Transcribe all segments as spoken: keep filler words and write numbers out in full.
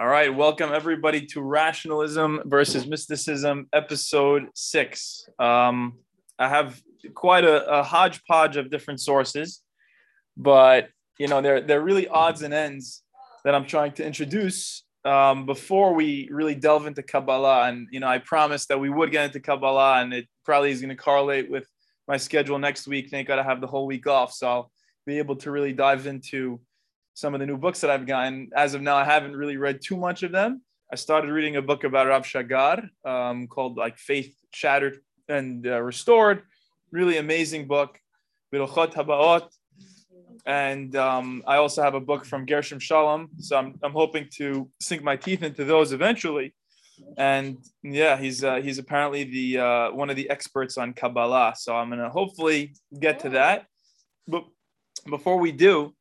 All right, welcome everybody to Rationalism versus Mysticism, episode six. Um, I have quite a, a hodgepodge of different sources, but you know they're they're really odds and ends that I'm trying to introduce um, before we really delve into Kabbalah. And you know, I promised that we would get into Kabbalah, and it probably is going to correlate with my schedule next week. Thank God I have the whole week off, so I'll be able to really dive into some of the new books that I've gotten. As of now, I haven't really read too much of them. I started reading a book about Rav Shagar um, called like Faith Shattered and uh, Restored. Really amazing book. And um, I also have a book from Gershom Shalom. So I'm, I'm hoping to sink my teeth into those eventually. And yeah, he's uh, he's apparently the uh, one of the experts on Kabbalah. So I'm going to hopefully get to that. But before we do,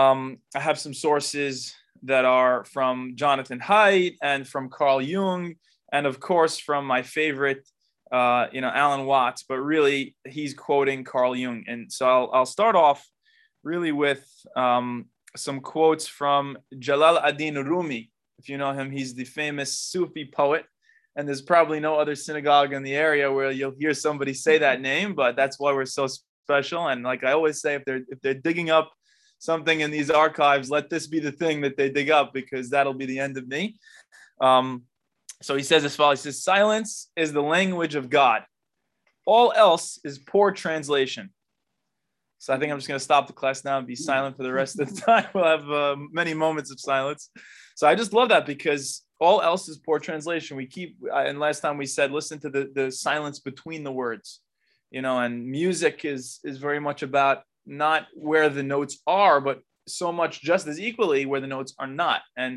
Um, I have some sources that are from Jonathan Haidt and from Carl Jung, and of course from my favorite, uh, you know, Alan Watts. But really, he's quoting Carl Jung, and so I'll, I'll start off really with um, some quotes from Jalal ad-Din Rumi. If you know him, he's the famous Sufi poet, and there's probably no other synagogue in the area where you'll hear somebody say that name. But that's why we're so special. And like I always say, if they're if they're digging up something in these archives, let this be the thing that they dig up, because that'll be the end of me. Um, so he says as follows, he says, "Silence is the language of God. All else is poor translation." So I think I'm just going to stop the class now and be silent for the rest of the time. We'll have uh, many moments of silence. So I just love that, because all else is poor translation. We keep, and last time we said, listen to the, the silence between the words, you know, and music is is very much about not where the notes are, but so much just as equally where the notes are not. And,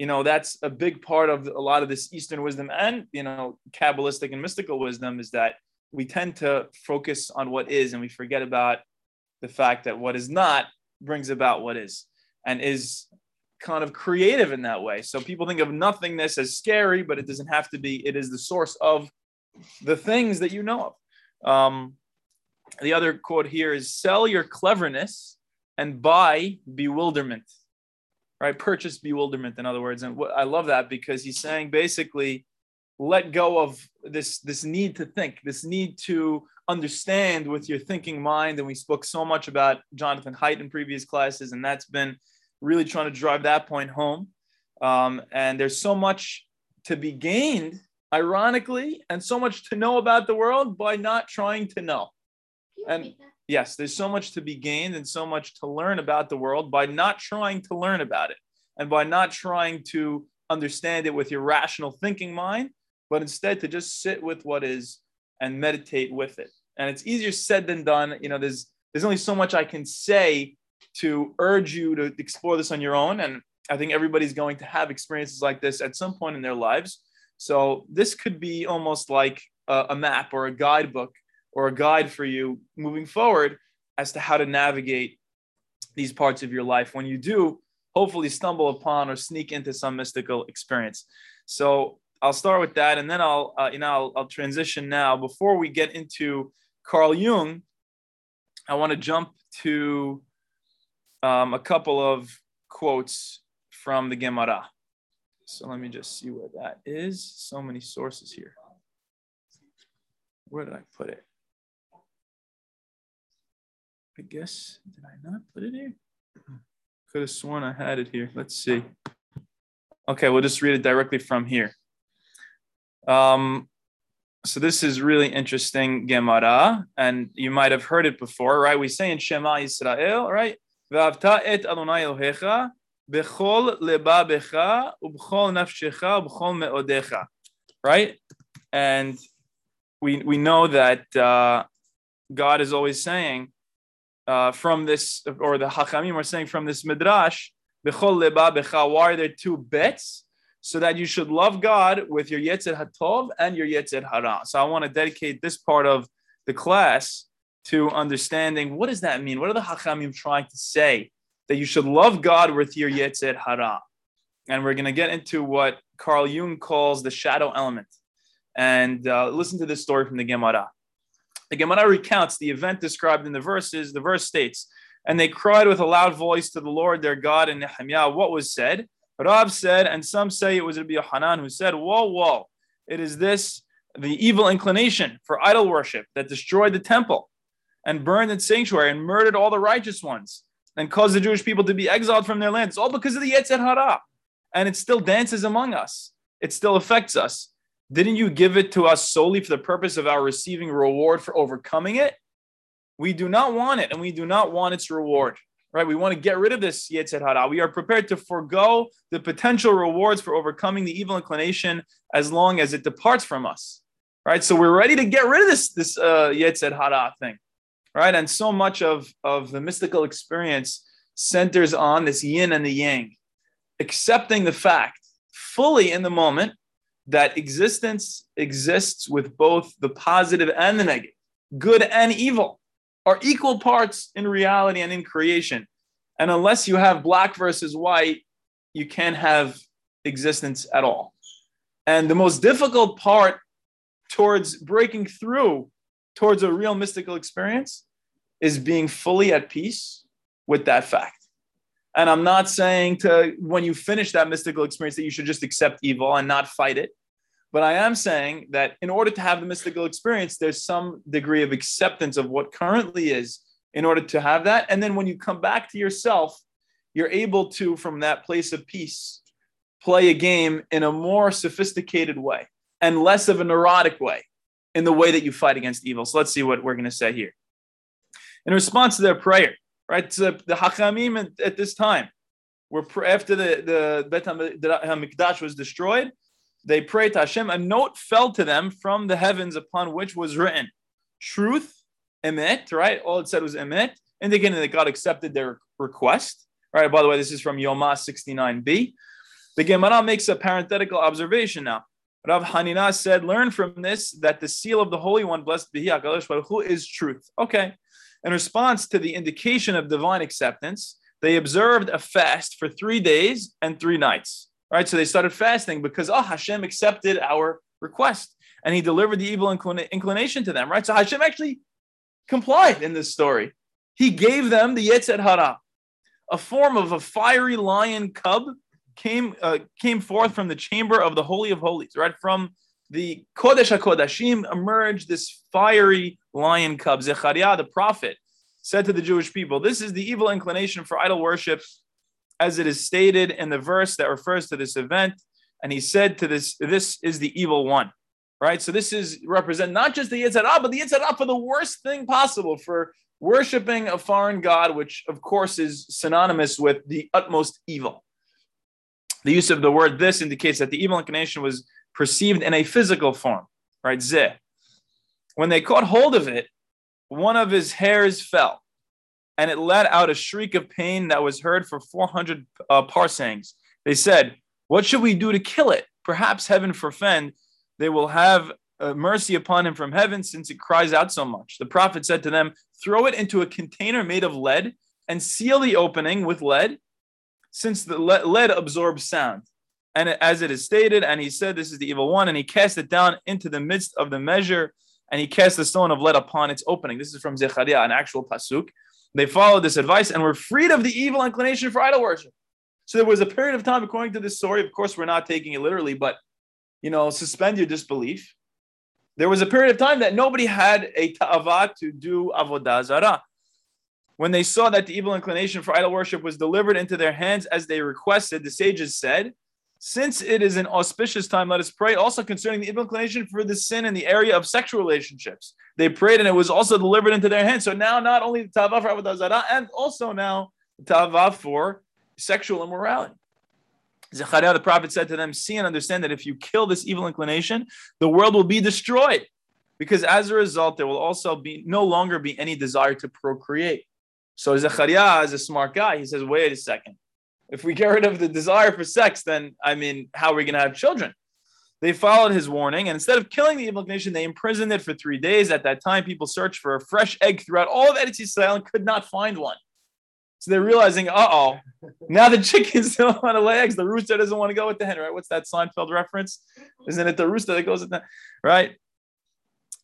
you know, that's a big part of a lot of this Eastern wisdom and, you know, Kabbalistic and mystical wisdom, is that we tend to focus on what is, and we forget about the fact that what is not brings about what is, and is kind of creative in that way. So people think of nothingness as scary, but it doesn't have to be. It is the source of the things that you know of. Um, The other quote here is, "Sell your cleverness and buy bewilderment," right? Purchase bewilderment, in other words. And wh- I love that, because he's saying basically, let go of this, this need to think, this need to understand with your thinking mind. And we spoke so much about Jonathan Haidt in previous classes, and that's been really trying to drive that point home. Um, and there's so much to be gained, ironically, and so much to know about the world by not trying to know. And yes, there's so much to be gained and so much to learn about the world by not trying to learn about it, and by not trying to understand it with your rational thinking mind, but instead to just sit with what is and meditate with it. And it's easier said than done. You know, there's there's only so much I can say to urge you to explore this on your own. And I think everybody's going to have experiences like this at some point in their lives. So this could be almost like a, a map or a guidebook, or a guide for you moving forward as to how to navigate these parts of your life when you do hopefully stumble upon or sneak into some mystical experience. So I'll start with that, and then I'll uh, you know I'll, I'll transition now. Before we get into Carl Jung, I want to jump to um, a couple of quotes from the Gemara. So let me just see where that is. So many sources here. Where did I put it? I guess, did I not put it here? Could have sworn I had it here. Let's see. Okay, we'll just read it directly from here. Um, so this is really interesting Gemara, and you might have heard it before, right? We say in Shema Israel, right? Ve'avta et Adonai Elohecha b'chol lebabecha u'b'chol nafshecha u'b'chol me'odecha, right? And we we know that uh, God is always saying, Uh, from this, or the Hachamim are saying from this Midrash, why are there two bets? So that you should love God with your yetzer hatov and your yetzer hara. So I want to dedicate this part of the class to understanding, what does that mean? What are the Hachamim trying to say? That you should love God with your yetzer hara. And we're going to get into what Carl Jung calls the shadow element. And uh, listen to this story from the Gemara. The Gemara recounts the event described in the verses. The verse states, "And they cried with a loud voice to the Lord their God in Nehemiah what was said, Rab said, and some say it was Rabbi Yohanan who said, whoa, whoa, it is this, the evil inclination for idol worship that destroyed the temple and burned its sanctuary and murdered all the righteous ones and caused the Jewish people to be exiled from their land. It's all because of the yetzer hara. And it still dances among us. It still affects us. Didn't you give it to us solely for the purpose of our receiving reward for overcoming it? We do not want it, and we do not want its reward. Right? We want to get rid of this yetzer hara. We are prepared to forego the potential rewards for overcoming the evil inclination as long as it departs from us. Right? So we're ready to get rid of this, this uh, yetzer hara thing. Right? And so much of, of the mystical experience centers on this yin and the yang, accepting the fact fully in the moment that existence exists with both the positive and the negative. Good and evil are equal parts in reality and in creation. And unless you have black versus white, you can't have existence at all. And the most difficult part towards breaking through towards a real mystical experience is being fully at peace with that fact. And I'm not saying to when you finish that mystical experience that you should just accept evil and not fight it. But I am saying that in order to have the mystical experience, there's some degree of acceptance of what currently is in order to have that. And then when you come back to yourself, you're able to, from that place of peace, play a game in a more sophisticated way and less of a neurotic way in the way that you fight against evil. So let's see what we're going to say here. In response to their prayer, right, so the Hachamim at, at this time, were pr- after the, the Bet HaMikdash was destroyed, they prayed to Hashem. A note fell to them from the heavens upon which was written, truth, Emet, right? All it said was Emet, indicating that God accepted their request. All right, by the way, this is from Yoma sixty-nine b. The Gemara makes a parenthetical observation now. Rav Hanina said, learn from this that the seal of the Holy One, blessed be He, HaKadosh Baruch Hu, is truth. Okay. In response to the indication of divine acceptance, they observed a fast for three days and three nights. Right? So they started fasting because, oh, Hashem accepted our request and He delivered the evil inclina- inclination to them. Right? So Hashem actually complied in this story. He gave them the yetzer hara. A form of a fiery lion cub came uh, came forth from the chamber of the Holy of Holies. Right? From the Kodesh HaKodeshim emerged this fiery lion cub. Zechariah, the prophet, said to the Jewish people, this is the evil inclination for idol worship, as it is stated in the verse that refers to this event. And he said to this, this is the evil one, right? So this is represent not just the yetzer hara, but the yetzer hara for the worst thing possible, for worshiping a foreign god, which of course is synonymous with the utmost evil. The use of the word this indicates that the evil inclination was perceived in a physical form, right? Zeh. When they caught hold of it, one of his hairs fell, and it let out a shriek of pain that was heard for four hundred uh, parsangs. They said, what should we do to kill it? Perhaps heaven forfend, they will have uh, mercy upon him from heaven, since it cries out so much. The prophet said to them, throw it into a container made of lead and seal the opening with lead, since the le- lead absorbs sound. And as it is stated, and he said, this is the evil one, and he cast it down into the midst of the measure, and he cast the stone of lead upon its opening. This is from Zechariah, an actual pasuk. They followed this advice and were freed of the evil inclination for idol worship. So there was a period of time, according to this story, of course, we're not taking it literally, but, you know, suspend your disbelief. There was a period of time that nobody had a ta'avah to do avodah zarah. When they saw that the evil inclination for idol worship was delivered into their hands as they requested, the sages said, since it is an auspicious time, let us pray also concerning the evil inclination for the sin in the area of sexual relationships. They prayed and it was also delivered into their hands. So now not only the ta'avah for avodah zarah, and also now the ta'avah for sexual immorality. Zechariah the prophet said to them, see and understand that if you kill this evil inclination, the world will be destroyed, because as a result, there will also be no longer be any desire to procreate. So Zechariah is a smart guy. He says, wait a second. If we get rid of the desire for sex, then, I mean, how are we going to have children? They followed his warning, and instead of killing the evil inclination, they imprisoned it for three days. At that time, people searched for a fresh egg throughout all of Edithi's Island and could not find one. So they're realizing, uh-oh, now the chickens don't want to lay eggs. The rooster doesn't want to go with the hen, right? What's that Seinfeld reference? Isn't it the rooster that goes with the, right?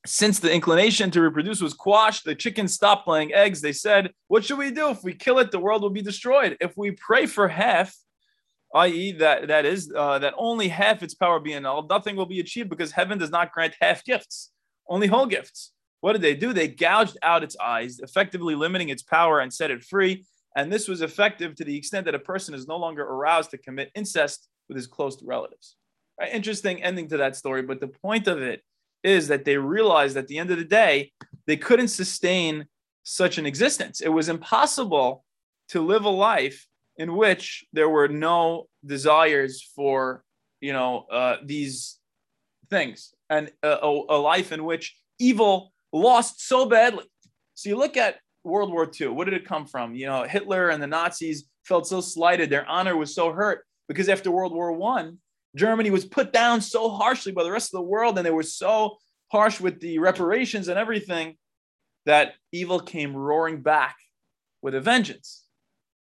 Since the inclination to reproduce was quashed, the chickens stopped laying eggs. They said, what should we do? If we kill it, the world will be destroyed. If we pray for half that is, that that is uh, that only half its power be annulled, nothing will be achieved because heaven does not grant half gifts, only whole gifts. What did they do? They gouged out its eyes, effectively limiting its power and set it free. And this was effective to the extent that a person is no longer aroused to commit incest with his close relatives. Right? Interesting ending to that story. But the point of it is that they realized at the end of the day, they couldn't sustain such an existence. It was impossible to live a life in which there were no desires for, you know, uh, these things, and a, a life in which evil lost so badly. So you look at World War Two. What did it come from? You know, Hitler and the Nazis felt so slighted. Their honor was so hurt because after World War One, Germany was put down so harshly by the rest of the world, and they were so harsh with the reparations and everything that evil came roaring back with a vengeance.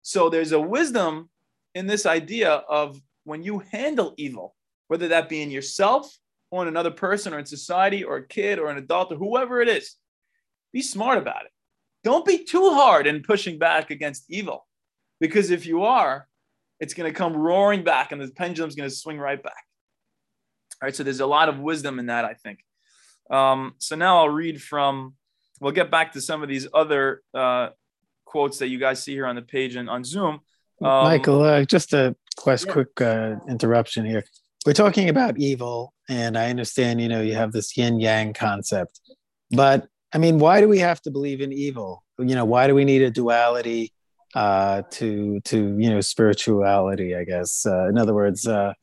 So there's a wisdom in this idea of when you handle evil, whether that be in yourself or in another person or in society or a kid or an adult or whoever it is, be smart about it. Don't be too hard in pushing back against evil, because if you are, it's going to come roaring back and the pendulum's going to swing right back. All right, so there's a lot of wisdom in that, I think. Um, so now I'll read from, we'll get back to some of these other uh, quotes that you guys see here on the page and on Zoom. Um, Michael, uh, just a last yeah. quick uh, interruption here. We're talking about evil, and I understand, you know, you have this yin-yang concept. But, I mean, why do we have to believe in evil? You know, why do we need a duality uh, to, to you know, spirituality, I guess? Uh, in other words, uh,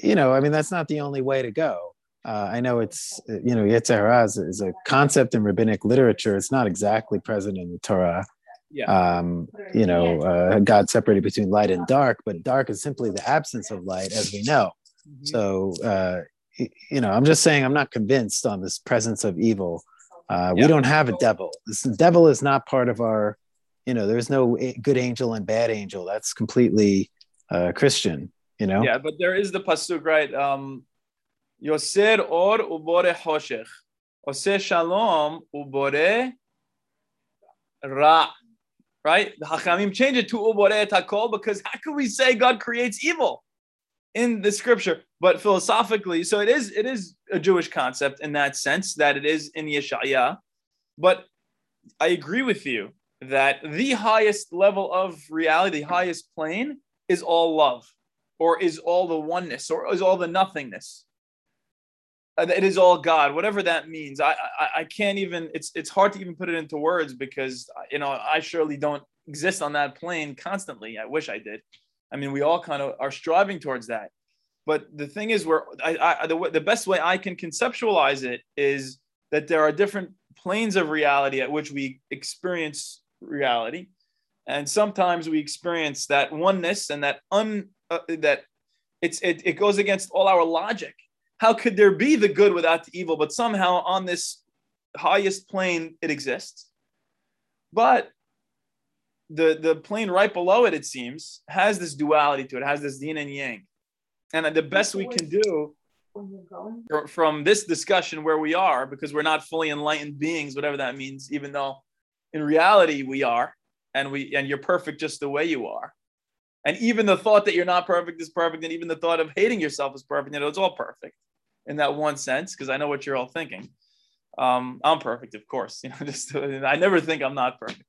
you know, I mean, that's not the only way to go. Uh, I know it's, you know, yetzer hara is, is a concept in rabbinic literature. It's not exactly present in the Torah. Yeah. Um, you know, uh, God separated between light and dark, but dark is simply the absence of light, as we know. Mm-hmm. So, uh, you know, I'm just saying I'm not convinced on this presence of evil. Uh, yeah. We don't have a devil. This devil is not part of our, you know, there's no good angel and bad angel. That's completely uh, Christian, you know? Yeah, but there is the pasuk, right? Um, Yoser or ubore hoshech, Oser shalom ubore ra. Right? The Hachamim change it to ubore takol, because how can we say God creates evil in the scripture? But philosophically, so it is it is a Jewish concept in that sense that it is in Yeshaya. But I agree with you that the highest level of reality, the highest plane, is all love, or is all the oneness, or is all the nothingness. It is all God, whatever that means. I, I I can't even, it's it's hard to even put it into words, because, you know, I surely don't exist on that plane constantly. I wish I did. I mean, we all kind of are striving towards that. But the thing is, where I, I the, the best way I can conceptualize it is that there are different planes of reality at which we experience reality. And sometimes we experience that oneness and that un uh, that it's it, it goes against all our logic. How could there be the good without the evil? But somehow on this highest plane, it exists. But the, the plane right below it, it seems, has this duality to it, has this yin and yang. And the best we can do from this discussion where we are, because we're not fully enlightened beings, whatever that means, even though in reality we are, and we and you're perfect just the way you are. And even the thought that you're not perfect is perfect. And even the thought of hating yourself is perfect. You know, it's all perfect in that one sense, because I know what you're all thinking. Um, I'm perfect, of course. You know, just I never think I'm not perfect.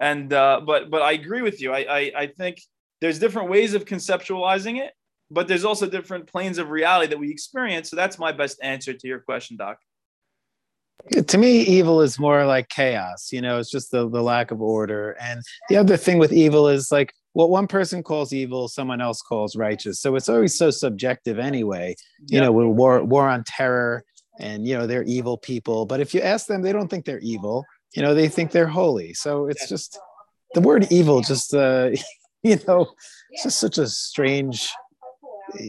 And uh, but but I agree with you. I, I I think there's different ways of conceptualizing it, but there's also different planes of reality that we experience. So that's my best answer to your question, Doc. To me, evil is more like chaos. You know, it's just the, the lack of order. And the other thing with evil is like, what one person calls evil, someone else calls righteous. So it's always so subjective anyway. You yeah. know, with war, war on terror, and, you know, they're evil people. But if you ask them, they don't think they're evil. You know, they think they're holy. So it's just the word evil just, uh, you know, it's just such a strange,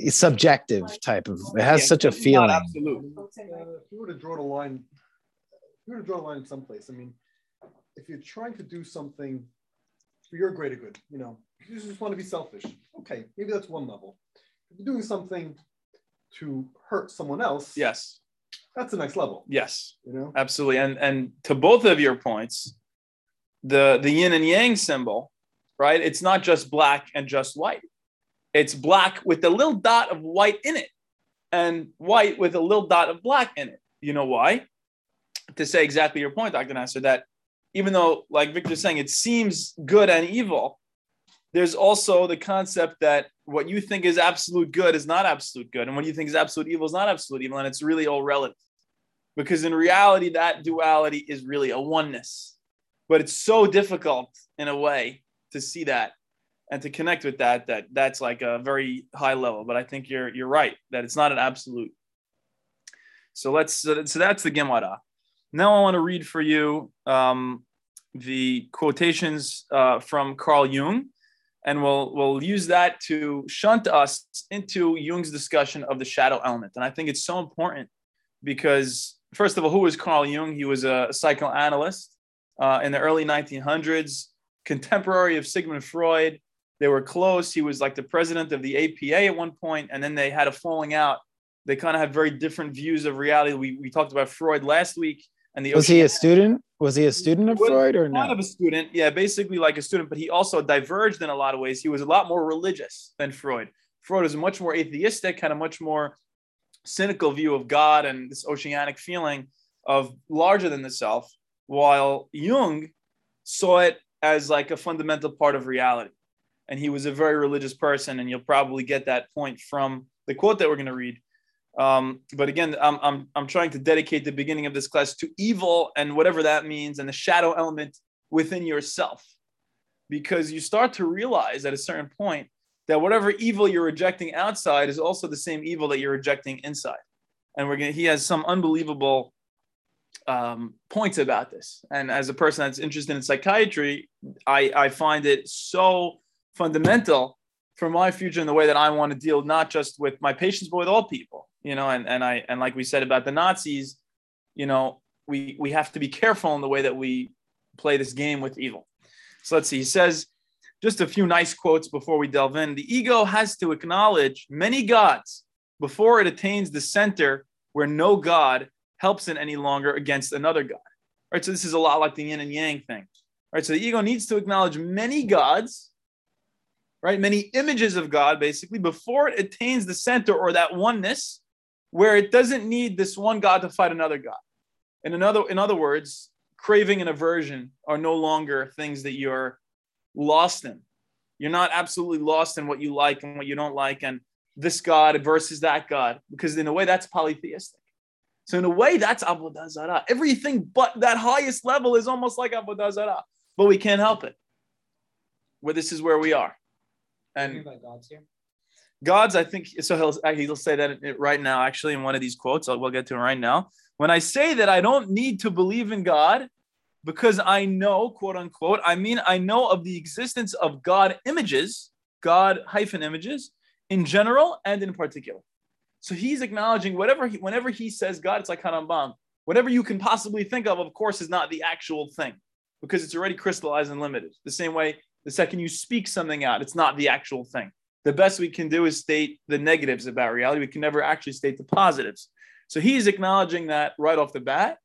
subjective type of, it has yeah, such a feeling. Absolutely. Uh, if you were to draw the line, if you were to draw a line someplace, I mean, if you're trying to do something for your greater good, you know, you just want to be selfish. Okay, maybe that's one level. If you're doing something to hurt someone else, yes, that's the next level. Yes, you know, absolutely. And and to both of your points, the the yin and yang symbol, right? It's not just black and just white. It's black with a little dot of white in it and white with a little dot of black in it. You know why? To say exactly your point, Doctor Nasser, that even though, like Victor's saying, it seems good and evil, there's also the concept that what you think is absolute good is not absolute good. And what you think is absolute evil is not absolute evil. And it's really all relative. Because in reality, that duality is really a oneness. But it's so difficult in a way to see that and to connect with that, that that's like a very high level. But I think you're you're right, that it's not an absolute. So let's so that's the Gemara. Now I want to read for you um, the quotations uh, from Carl Jung. And we'll we'll use that to shunt us into Jung's discussion of the shadow element. And I think it's so important because, first of all, who was Carl Jung? He was a psychoanalyst uh, in the early nineteen hundreds, contemporary of Sigmund Freud. They were close. He was like the president of the A P A at one point, and then they had a falling out. They kind of had very different views of reality. We we talked about Freud last week. And the was Ocean- he a student? Was he a student of Freud or not? Kind of a student, yeah, basically like a student, but he also diverged in a lot of ways. He was a lot more religious than Freud. Freud was much more atheistic, had a much more cynical view of God and this oceanic feeling of larger than the self, while Jung saw it as like a fundamental part of reality. And he was a very religious person, and you'll probably get that point from the quote that we're going to read. Um, but again, I'm, I'm, I'm trying to dedicate the beginning of this class to evil and whatever that means and the shadow element within yourself, because you start to realize at a certain point that whatever evil you're rejecting outside is also the same evil that you're rejecting inside. And we're gonna, he has some unbelievable um, points about this. And as a person that's interested in psychiatry, I, I find it so fundamental for my future in the way that I want to deal not just with my patients, but with all people. You know, and, and I and like we said about the Nazis, you know, we, we have to be careful in the way that we play this game with evil. So let's see. He says just a few nice quotes before we delve in. The ego has to acknowledge many gods before it attains the center where no god helps it any longer against another god. All right. So this is a lot like the yin and yang thing. All right. So the ego needs to acknowledge many gods. Right. Many images of God, basically, before it attains the center or that oneness, where it doesn't need this one God to fight another God. And in other, in other words, craving and aversion are no longer things that you're lost in. You're not absolutely lost in what you like and what you don't like and this God versus that God, because in a way that's polytheistic. So in a way that's avodah zarah. Everything but that highest level is almost like avodah zarah, but we can't help it. Well, this is where we are. And God's here. Gods, I think, so he'll, he'll say that right now, actually, in one of these quotes. We'll get to it right now. When I say that I don't need to believe in God because I know, quote unquote, I mean, I know of the existence of God images, God hyphen images, in general and in particular. So he's acknowledging whatever he, whenever he says God, it's like Hanambam. Whatever you can possibly think of, of course, is not the actual thing because it's already crystallized and limited. The same way, the second you speak something out, it's not the actual thing. The best we can do is state the negatives about reality. We can never actually state the positives. So he's acknowledging that right off the bat,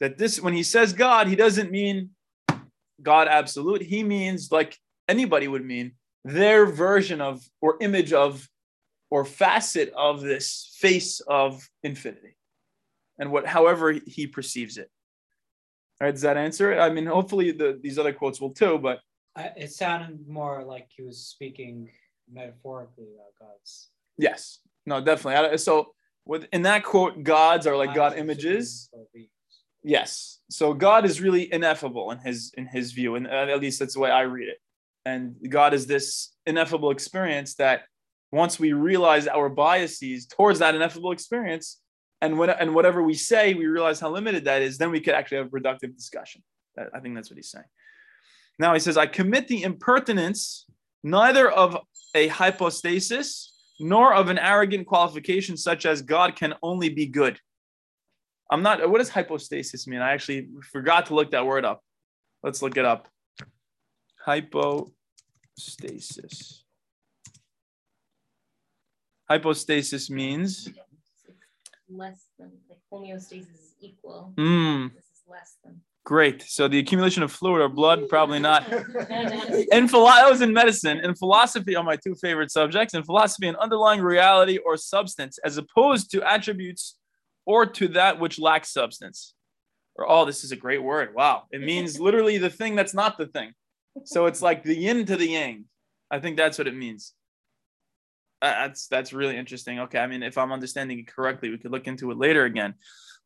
that this, when he says God, he doesn't mean God absolute. He means, like anybody would mean, their version of or image of or facet of this face of infinity and what, however he perceives it. All right, does that answer it? I mean, hopefully the, these other quotes will too, but. Uh, it sounded more like he was speaking metaphorically about gods. Yes, no, definitely. I, so with, in that quote, gods are like God images. Yes. So God is really ineffable in his in his view, and at least that's the way I read it. And God is this ineffable experience that once we realize our biases towards that ineffable experience, and when and whatever we say, we realize how limited that is, then we could actually have a productive discussion. I think that's what he's saying. Now he says, I commit the impertinence neither of a hypostasis nor of an arrogant qualification such as God can only be good. I'm not, what does hypostasis mean? I actually forgot to look that word up. Let's look it up. Hypostasis. Hypostasis means? Less than, like homeostasis is equal. Mm. This is less than. Great. So the accumulation of fluid or blood, probably not. In philo- I was in medicine. In philosophy, are my two favorite subjects. In philosophy, an underlying reality or substance, as opposed to attributes or to that which lacks substance. Or, oh, this is a great word. Wow. It means literally the thing that's not the thing. So it's like the yin to the yang. I think that's what it means. Uh, that's that's really interesting. Okay. I mean, if I'm understanding it correctly, we could look into it later again.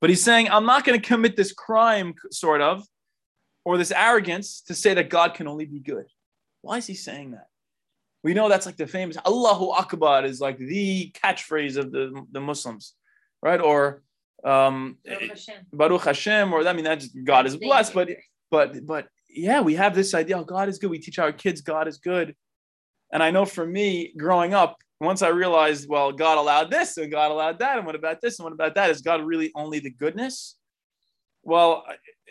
But he's saying, I'm not going to commit this crime, sort of, or this arrogance to say that God can only be good. Why is he saying that? We know that's like the famous Allahu Akbar is like the catchphrase of the, the Muslims, right? Or um, Baruch Hashem. Baruch Hashem, or I mean, that's God is blessed. But but but yeah, we have this idea, oh, God is good. We teach our kids God is good. And I know for me, growing up, once I realized, well, God allowed this and God allowed that, and what about this and what about that? Is God really only the goodness? Well,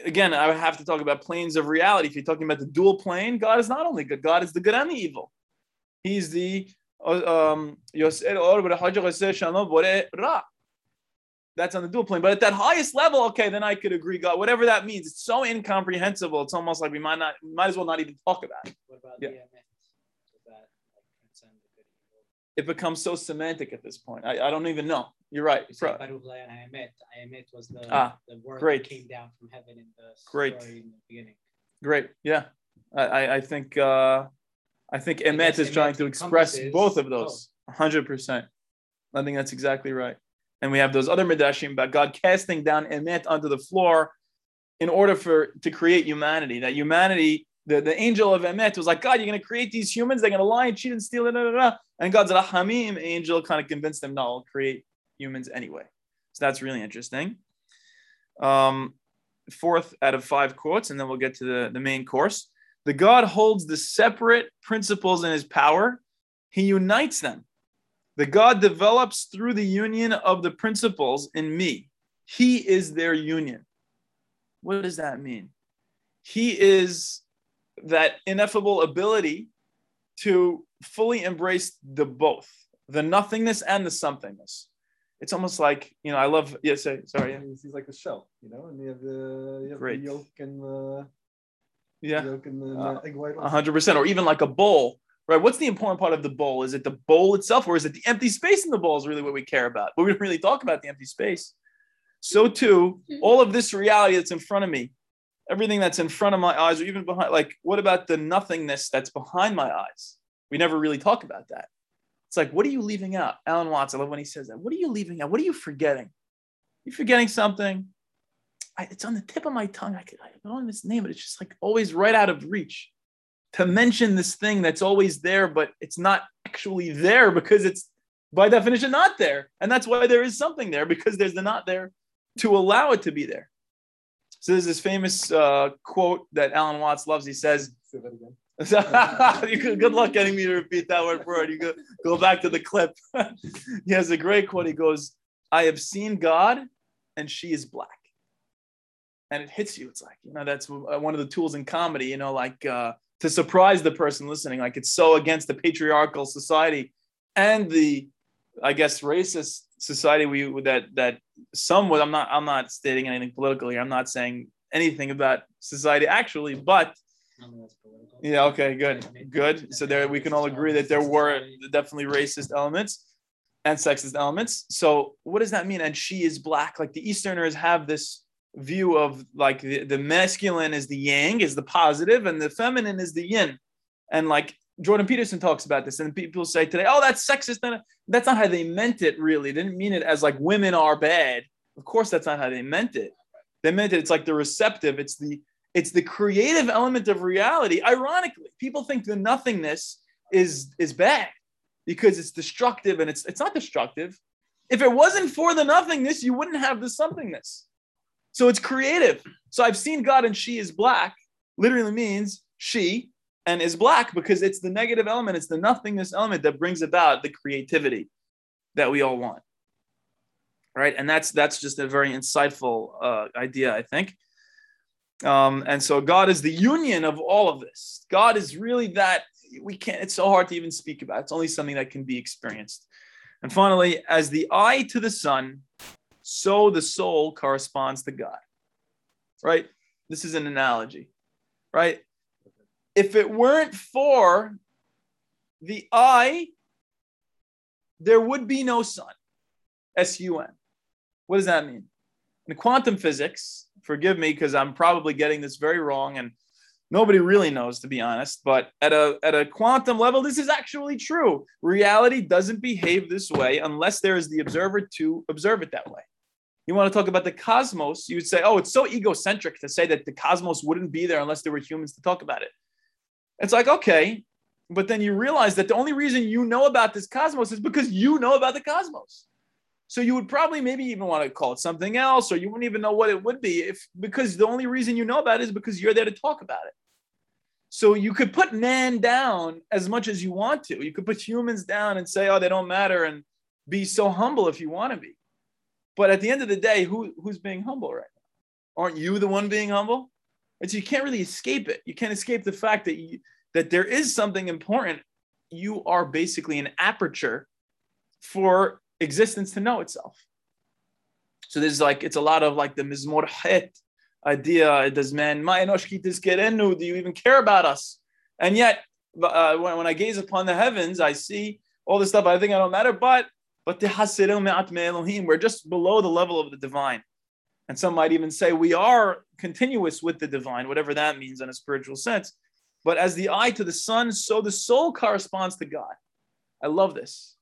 again, I would have to talk about planes of reality. If you're talking about the dual plane, God is not only good. God is the good and the evil. He's the um, that's on the dual plane. But at that highest level, okay, then I could agree God, whatever that means. It's so incomprehensible. It's almost like we might not, we might as well not even talk about it. What about yeah. the Emet? It becomes so semantic at this point. I, I don't even know. You're right. Pro- Emet was the, ah, the word great. that came down from heaven in the great. story in the beginning. Great. Yeah. I, I think uh, I think Emet I is Emet trying to express both of those. one hundred percent. I think that's exactly right. And we have those other Midrashim about God casting down Emet onto the floor in order for to create humanity. That humanity... The, the angel of Emet was like, God, you're going to create these humans. They're going to lie and cheat and steal. Da, da, da. And God's Hachamim angel kind of convinced them, no, I'll create humans anyway. So that's really interesting. Um, fourth out of five quotes, and then we'll get to the, the main course. The God holds the separate principles in his power. He unites them. The God develops through the union of the principles in me. He is their union. What does that mean? He is... that ineffable ability to fully embrace the both, the nothingness and the somethingness. It's almost like, you know, I love, yeah, sorry. sorry yeah. He's like the shell, you know, and you have the, you have the yolk and the, yeah. yolk and the uh, egg white. one hundred percent, or even like a bowl, right? What's the important part of the bowl? Is it the bowl itself, or is it the empty space in the bowl is really what we care about? But we don't really talk about the empty space. So too, all of this reality that's in front of me, everything that's in front of my eyes, or even behind, like, what about the nothingness that's behind my eyes? We never really talk about that. It's like, what are you leaving out? Alan Watts, I love when he says that. What are you leaving out? What are you forgetting? You're forgetting something. I, it's on the tip of my tongue. I, could, I don't even name it. It's just like always right out of reach to mention this thing that's always there, but it's not actually there because it's by definition not there. And that's why there is something there, because there's the not there to allow it to be there. So there's this famous uh, quote that Alan Watts loves. He says, Say that again. Good luck getting me to repeat that word for it. You go, go back to the clip. He has a great quote. He goes, I have seen God and she is black. And it hits you. It's like, you know, that's one of the tools in comedy, you know, like uh, to surprise the person listening. Like it's so against the patriarchal society and the, I guess, racist society we that that some would I'm not I'm not stating anything politically. I'm not saying anything about society actually, but yeah, okay, good, good. So there we can all agree that there were definitely racist elements and sexist elements. So what does that mean? And she is black. Like the Easterners have this view of like the, the masculine is the yang, is the positive, and the feminine is the yin, and like. Jordan Peterson talks about this, and people say today, oh, that's sexist. That's not how they meant it, really. They didn't mean it as like women are bad. Of course, that's not how they meant it. They meant it. It's like the receptive. It's the it's the creative element of reality. Ironically, people think the nothingness is is bad because it's destructive, and it's it's not destructive. If it wasn't for the nothingness, you wouldn't have the somethingness. So it's creative. So I've seen God and she is black literally means she and is black because it's the negative element, it's the nothingness element that brings about the creativity that we all want, right? And that's that's just a very insightful uh, idea, I think. Um, and so God is the union of all of this. God is really that, we can't, it's so hard to even speak about. It's only something that can be experienced. And finally, as the eye to the sun, so the soul corresponds to God. right? This is an analogy, right? If it weren't for the eye, there would be no sun. S U N. What does that mean? In quantum physics, forgive me because I'm probably getting this very wrong and nobody really knows, to be honest, but at a, at a quantum level, this is actually true. Reality doesn't behave this way unless there is the observer to observe it that way. You want to talk about the cosmos, you would say, oh, it's so egocentric to say that the cosmos wouldn't be there unless there were humans to talk about it. It's like, okay, but then you realize that the only reason you know about this cosmos is because you know about the cosmos. So you would probably maybe even want to call it something else, or you wouldn't even know what it would be if because the only reason you know about it is because you're there to talk about it. So you could put man down as much as you want to. You could put humans down and say, oh, they don't matter, and be so humble if you want to be. But at the end of the day, who, who's being humble right now? Aren't you the one being humble? And so you can't really escape it. You can't escape the fact that you, that there is something important. You are basically an aperture for existence to know itself. So there's like, it's a lot of like the Mizmor Haidt idea. Does man, do you even care about us? And yet, uh, when, when I gaze upon the heavens, I see all this stuff. I think I don't matter, but but we're just below the level of the divine. And some might even say we are continuous with the divine, whatever that means in a spiritual sense. But as the eye to the sun, so the soul corresponds to God. I love this.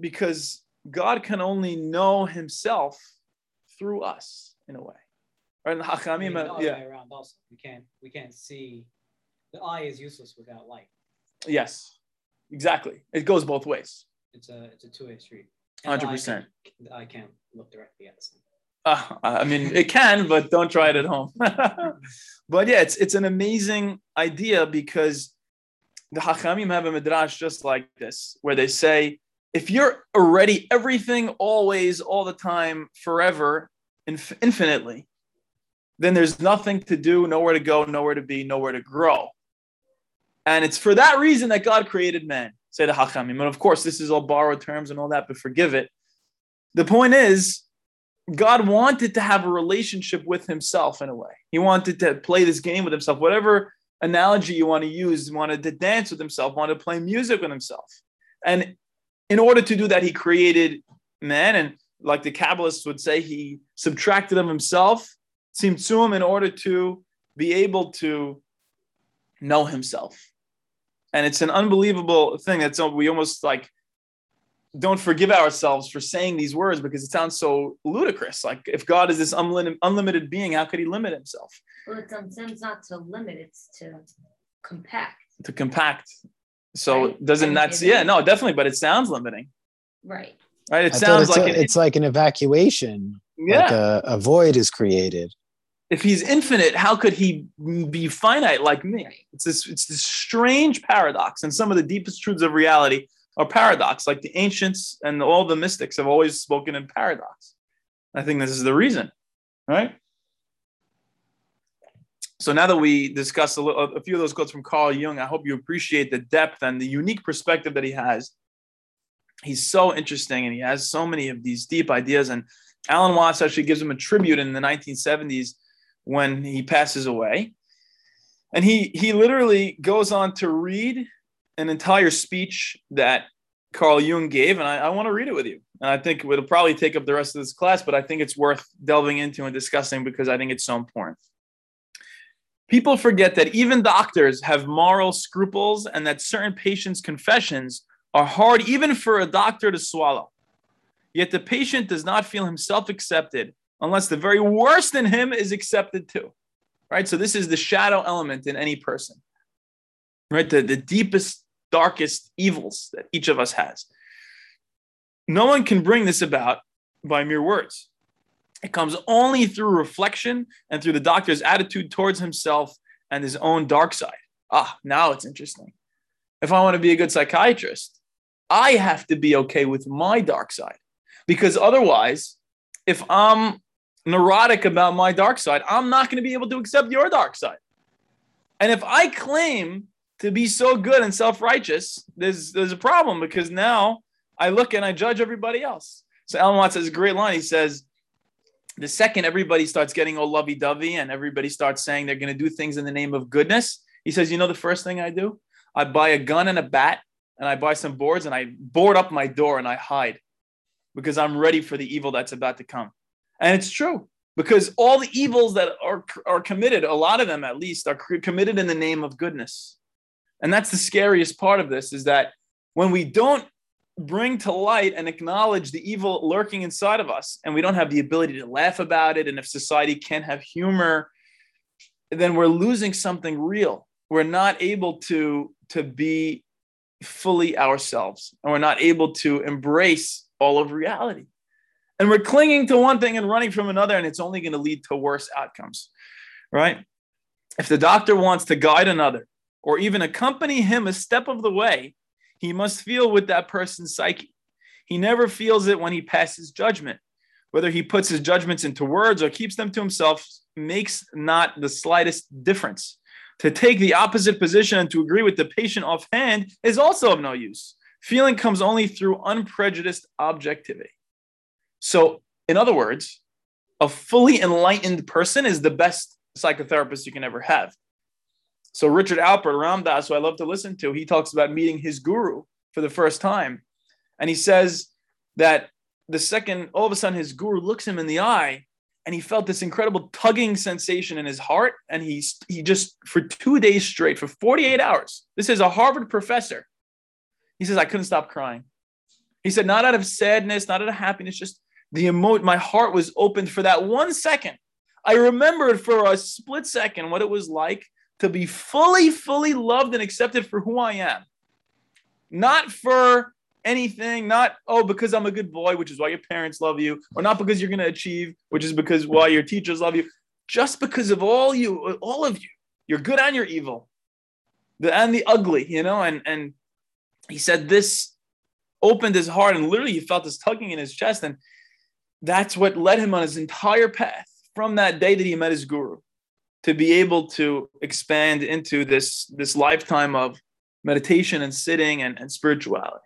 Because God can only know himself through us in a way. Right? And Hachamim, I mean, yeah. Way around also. We can't, we can't see. The eye is useless without light. Yes, exactly. It goes both ways. It's a, it's a two-way street. And one hundred percent. The eye can't look directly at the sun. Uh, I mean, it can, but don't try it at home. But yeah, it's, it's an amazing idea because the Hachamim have a Midrash just like this, where they say, if you're already everything, always, all the time, forever, inf- infinitely, then there's nothing to do, nowhere to go, nowhere to be, nowhere to grow. And it's for that reason that God created man, say the Hachamim. And of course, this is all borrowed terms and all that, but forgive it. The point is, God wanted to have a relationship with himself in a way. He wanted to play this game with himself, whatever analogy you want to use, wanted to dance with himself, wanted to play music with himself. And in order to do that, he created man, and like the Kabbalists would say, he subtracted of himself, tzimtzum, in order to be able to know himself. And it's an unbelievable thing. That's we almost like don't forgive ourselves for saying these words because it sounds so ludicrous. Like if God is this unlim- unlimited being, how could he limit himself? Well, it seems not to limit; it's to compact. To compact. So right. Doesn't that, yeah, no, definitely. But it sounds limiting. Right. Right. It I sounds it's like a, an, it's like an evacuation. Yeah. Like a, a void is created. If he's infinite, how could he be finite like me? Right. It's this, it's this strange paradox. And some of the deepest truths of reality are paradox. Like the ancients and all the mystics have always spoken in paradox. I think this is the reason, right? So now that we discussed a, little, a few of those quotes from Carl Jung, I hope you appreciate the depth and the unique perspective that he has. He's so interesting, and he has so many of these deep ideas. And Alan Watts actually gives him a tribute in the nineteen seventies when he passes away. And he, he literally goes on to read an entire speech that Carl Jung gave, and I, I want to read it with you. And I think it'll probably take up the rest of this class, but I think it's worth delving into and discussing because I think it's so important. People forget that even doctors have moral scruples and that certain patients' confessions are hard even for a doctor to swallow. Yet the patient does not feel himself accepted unless the very worst in him is accepted too. Right? So this is the shadow element in any person. Right? The, the deepest, darkest evils that each of us has. No one can bring this about by mere words. It comes only through reflection and through the doctor's attitude towards himself and his own dark side. Ah, now it's interesting. If I want to be a good psychiatrist, I have to be okay with my dark side. Because otherwise, if I'm neurotic about my dark side, I'm not going to be able to accept your dark side. And if I claim to be so good and self-righteous, there's, there's a problem because now I look and I judge everybody else. So Alan Watts has a great line. He says, The second everybody starts getting all lovey-dovey and everybody starts saying they're going to do things in the name of goodness, he says, you know, the first thing I do, I buy a gun and a bat and I buy some boards and I board up my door and I hide because I'm ready for the evil that's about to come. And it's true, because all the evils that are, are committed, a lot of them at least, are committed in the name of goodness. And that's the scariest part of this, is that when we don't bring to light and acknowledge the evil lurking inside of us, and we don't have the ability to laugh about it, and if society can't have humor, then we're losing something real. We're not able to, to be fully ourselves, and we're not able to embrace all of reality. And we're clinging to one thing and running from another, and it's only going to lead to worse outcomes, right? If the doctor wants to guide another or even accompany him a step of the way, he must feel with that person's psyche. He never feels it when he passes judgment. Whether he puts his judgments into words or keeps them to himself makes not the slightest difference. To take the opposite position and to agree with the patient offhand is also of no use. Feeling comes only through unprejudiced objectivity. So, in other words, a fully enlightened person is the best psychotherapist you can ever have. So Richard Alpert, Ramdas, who I love to listen to, he talks about meeting his guru for the first time. And he says that the second, all of a sudden, his guru looks him in the eye and he felt this incredible tugging sensation in his heart. And he, he just, for two days straight, for forty-eight hours, this is a Harvard professor. He says, I couldn't stop crying. He said, not out of sadness, not out of happiness, just the emotion. My heart was opened for that one second. I remembered for a split second what it was like to be fully, fully loved and accepted for who I am. Not for anything, not, oh, because I'm a good boy, which is why your parents love you, or not because you're going to achieve, which is because why your teachers love you. Just because of all you, all of you, you're good and you're evil, the, and the ugly, you know? And, and he said this opened his heart, and literally he felt this tugging in his chest. And that's what led him on his entire path from that day that he met his guru, to be able to expand into this, this lifetime of meditation and sitting and, and spirituality.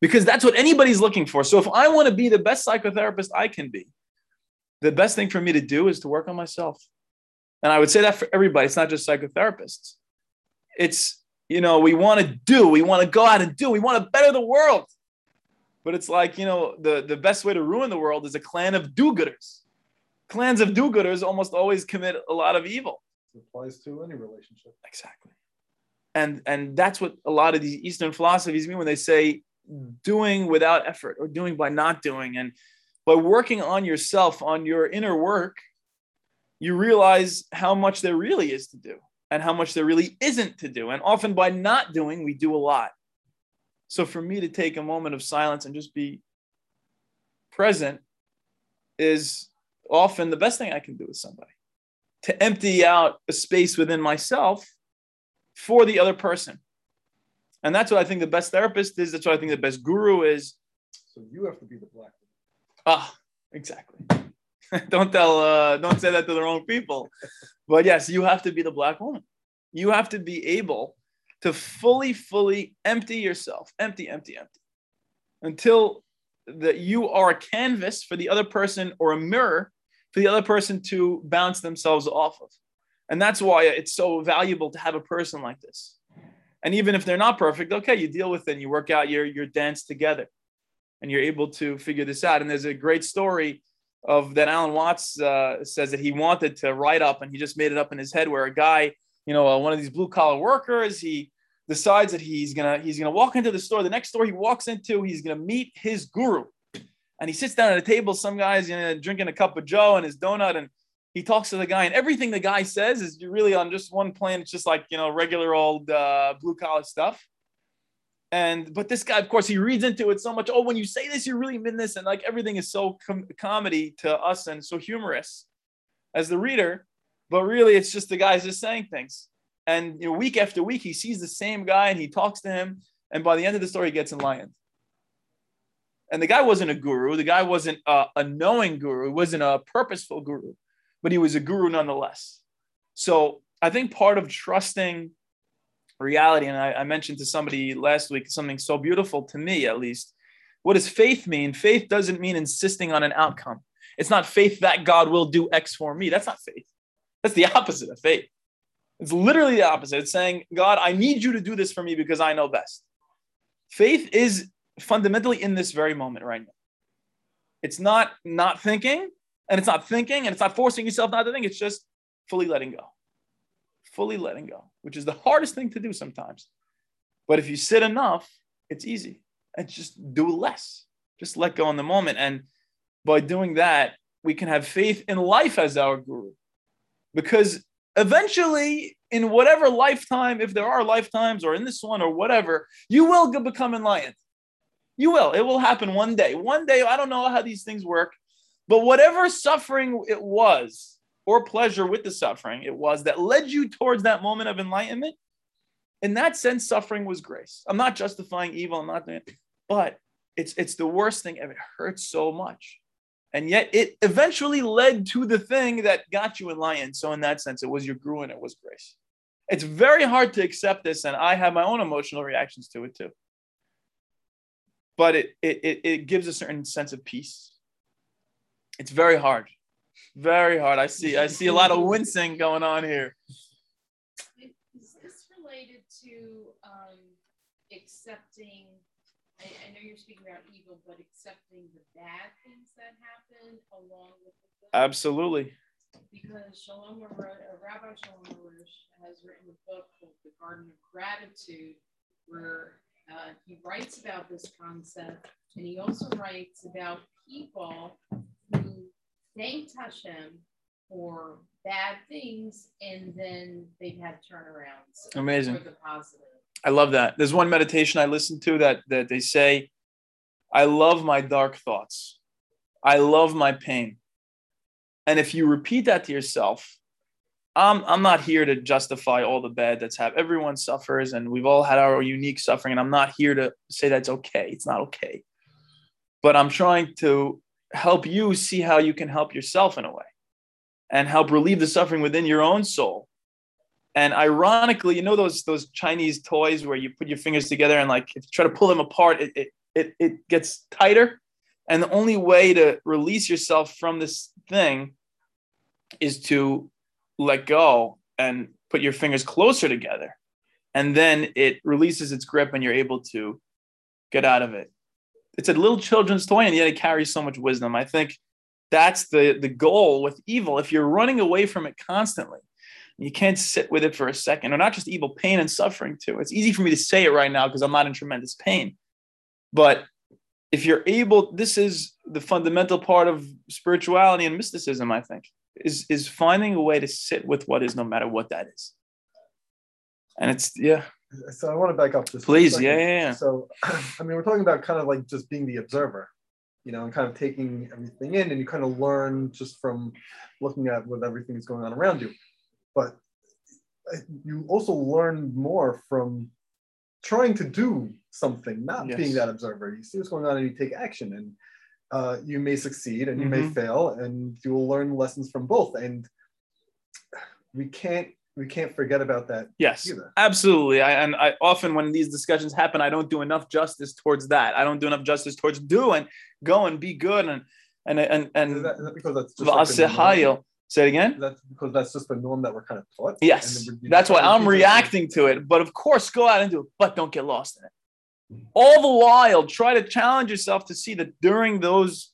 Because that's what anybody's looking for. So if I want to be the best psychotherapist I can be, the best thing for me to do is to work on myself. And I would say that for everybody. It's not just psychotherapists. It's, you know, we want to do, we want to go out and do, we want to better the world. But it's like, you know, the, the best way to ruin the world is a clan of do-gooders. Clans of do-gooders almost always commit a lot of evil. It applies to any relationship. Exactly. And and that's what a lot of these Eastern philosophies mean when they say doing without effort or doing by not doing. And by working on yourself, on your inner work, you realize how much there really is to do and how much there really isn't to do. And often by not doing, we do a lot. So for me to take a moment of silence and just be present is often the best thing I can do with somebody, to empty out a space within myself for the other person. And that's what I think the best therapist is. That's what I think the best guru is. So you have to be the black. Ah, exactly. Don't tell, uh, don't say that to the wrong people. But yes, you have to be the black woman. You have to be able to fully, fully empty yourself, empty, empty, empty, until that you are a canvas for the other person, or a mirror for the other person to bounce themselves off of. And that's why it's so valuable to have a person like this. And even if they're not perfect, okay, you deal with it and you work out your, your dance together and you're able to figure this out. And there's a great story of that Alan Watts uh, says that he wanted to write up, and he just made it up in his head, where a guy, you know, uh, one of these blue collar workers, he decides that he's gonna he's gonna walk into the store. The next store he walks into, he's gonna meet his guru, and he sits down at a table. Some guy's, you know, drinking a cup of Joe and his donut, and he talks to the guy. And everything the guy says is really on just one plane. It's just like, you know, regular old uh, blue collar stuff. And but this guy, of course, he reads into it so much. Oh, when you say this, you really mean this, and like everything is so com- comedy to us and so humorous as the reader. But really, it's just the guy's just saying things. And you know, week after week, he sees the same guy and he talks to him. And by the end of the story, he gets enlightened. And the guy wasn't a guru. The guy wasn't a, a knowing guru. He wasn't a purposeful guru. But he was a guru nonetheless. So I think part of trusting reality, and I, I mentioned to somebody last week something so beautiful to me, at least. What does faith mean? Faith doesn't mean insisting on an outcome. It's not faith that God will do X for me. That's not faith. That's the opposite of faith. It's literally the opposite. It's saying, God, I need you to do this for me because I know best. Faith is fundamentally in this very moment right now. It's not not thinking, and it's not thinking, and it's not forcing yourself not to think. It's just fully letting go, fully letting go, which is the hardest thing to do sometimes. But if you sit enough, it's easy. And just do less. Just let go in the moment. And by doing that, we can have faith in life as our guru. Because eventually, in whatever lifetime, if there are lifetimes or in this one or whatever, you will become enlightened. You will. It will happen one day. One day, I don't know how these things work, but whatever suffering it was, or pleasure with the suffering it was that led you towards that moment of enlightenment, in that sense, suffering was grace. I'm not justifying evil. I'm not doing it, but it's, it's the worst thing ever. It hurts so much. And yet it eventually led to the thing that got you enlightened. So in that sense, it was your guru and it was grace. It's very hard to accept this. And I have my own emotional reactions to it too. But it, it, it, it gives a certain sense of peace. It's very hard, very hard. I see, I see a lot of wincing going on here. Is this related to um, accepting, I, I know you're speaking about evil, but accepting the bad things that happen along with the good? Absolutely. Because Shalom, uh, Rabbi Shalom has written a book called The Garden of Gratitude, where uh, he writes about this concept, and he also writes about people who thanked Hashem for bad things, and then they've had turnarounds. Amazing. For the positive. I love that. There's one meditation I listen to that, that they say, I love my dark thoughts. I love my pain. And if you repeat that to yourself, I'm, I'm not here to justify all the bad that's happened. Everyone suffers and we've all had our unique suffering. And I'm not here to say that's okay. It's not okay. But I'm trying to help you see how you can help yourself in a way and help relieve the suffering within your own soul. And ironically, you know, those those Chinese toys where you put your fingers together and like if you try to pull them apart, it, it it it gets tighter. And the only way to release yourself from this thing is to let go and put your fingers closer together. And then it releases its grip and you're able to get out of it. It's a little children's toy, and yet it carries so much wisdom. I think that's the, the goal with evil. If you're running away from it constantly, you can't sit with it for a second, or not just evil, pain and suffering too. It's easy for me to say it right now because I'm not in tremendous pain. But if you're able, this is the fundamental part of spirituality and mysticism, I think, is, is finding a way to sit with what is, no matter what that is. And it's, yeah. So I want to back up just please, yeah, yeah, yeah. So, I mean, we're talking about kind of like just being the observer, you know, and kind of taking everything in, and you kind of learn just from looking at what everything is going on around you. But you also learn more from trying to do something, not yes. being that observer. You see what's going on and you take action, and uh, you may succeed and you mm-hmm. may fail, and you will learn lessons from both. And we can't we can't forget about that. Yes, either. Absolutely. I, and I often when these discussions happen, I don't do enough justice towards that. I don't do enough justice towards do and go and be good and and and and. Is that, is that because that's just say it again? That's because that's just the norm that we're kind of taught. Yes, and that's why I'm reacting to it. But of course, go out and do it, but don't get lost in it. All the while, try to challenge yourself to see that during those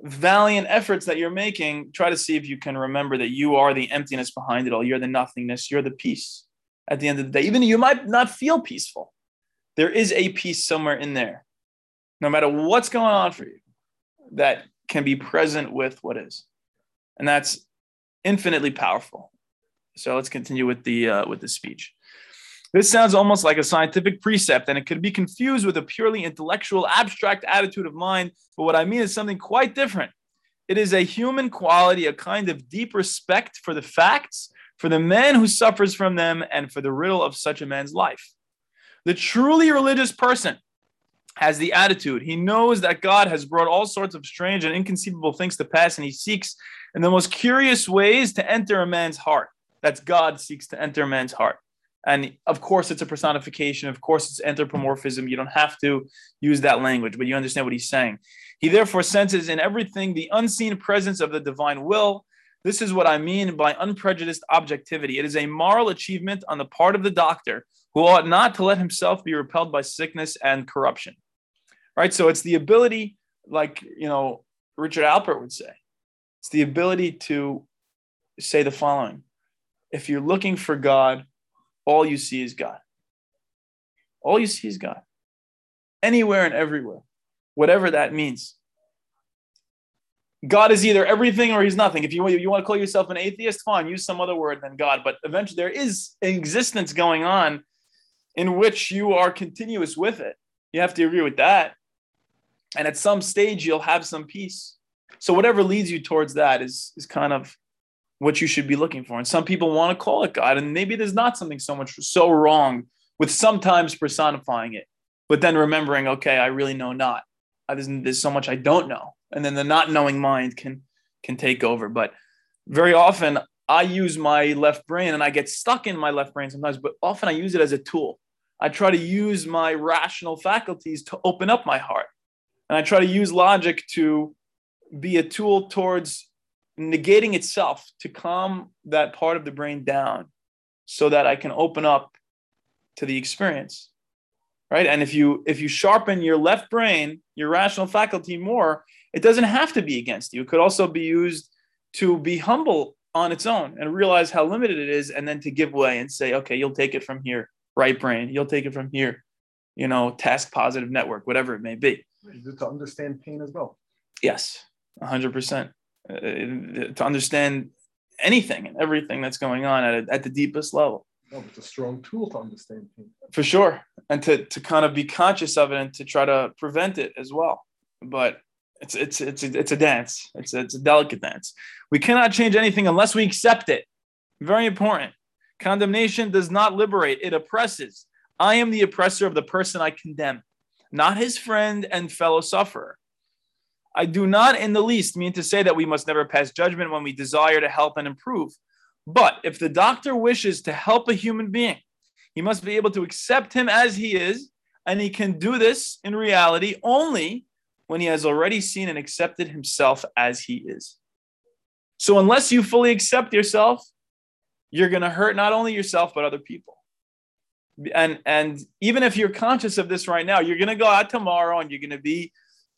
valiant efforts that you're making, try to see if you can remember that you are the emptiness behind it all. You're the nothingness. You're the peace at the end of the day. Even you might not feel peaceful. There is a peace somewhere in there, no matter what's going on for you, that can be present with what is. And that's infinitely powerful. So let's continue with the uh, with the speech. This sounds almost like a scientific precept, and it could be confused with a purely intellectual, abstract attitude of mind. But what I mean is something quite different. It is a human quality, a kind of deep respect for the facts, for the man who suffers from them, and for the riddle of such a man's life. The truly religious person has the attitude. He knows that God has brought all sorts of strange and inconceivable things to pass, and he seeks in the most curious ways to enter a man's heart. That's God seeks to enter a man's heart. And of course, it's a personification. Of course, it's anthropomorphism. You don't have to use that language, but you understand what he's saying. He therefore senses in everything the unseen presence of the divine will. This is what I mean by unprejudiced objectivity. It is a moral achievement on the part of the doctor who ought not to let himself be repelled by sickness and corruption. Right? So it's the ability, like, you know, Richard Alpert would say, it's the ability to say the following. If you're looking for God, all you see is God. All you see is God. Anywhere and everywhere, whatever that means. God is either everything or he's nothing. If you, if you want to call yourself an atheist, fine, use some other word than God. But eventually there is an existence going on in which you are continuous with it. You have to agree with that. And at some stage, you'll have some peace. So whatever leads you towards that is, is kind of what you should be looking for. And some people want to call it God. And maybe there's not something so much so wrong with sometimes personifying it, but then remembering, okay, I really know not. There's, there's so much I don't know. And then the not knowing mind can can take over. But very often I use my left brain, and I get stuck in my left brain sometimes, but often I use it as a tool. I try to use my rational faculties to open up my heart. And I try to use logic to be a tool towards negating itself, to calm that part of the brain down so that I can open up to the experience. Right? And if you if you sharpen your left brain, your rational faculty more, it doesn't have to be against you. It could also be used to be humble on its own and realize how limited it is, and then to give way and say, okay, you'll take it from here, right brain. You'll take it from here, you know, task positive network, whatever it may be. Is it to understand pain as well? Yes, one hundred percent. Uh, to understand anything and everything that's going on at, a, at the deepest level. No, but it's a strong tool to understand pain. For sure. And to, to kind of be conscious of it and to try to prevent it as well. But It's it's it's it's a dance. It's it's a delicate dance. We cannot change anything unless we accept it. Very important. Condemnation does not liberate; it oppresses. I am the oppressor of the person I condemn, not his friend and fellow sufferer. I do not, in the least, mean to say that we must never pass judgment when we desire to help and improve. But if the doctor wishes to help a human being, he must be able to accept him as he is, and he can do this in reality only when he has already seen and accepted himself as he is. So unless you fully accept yourself, you're going to hurt not only yourself, but other people. And, and even if you're conscious of this right now, you're going to go out tomorrow and you're going to be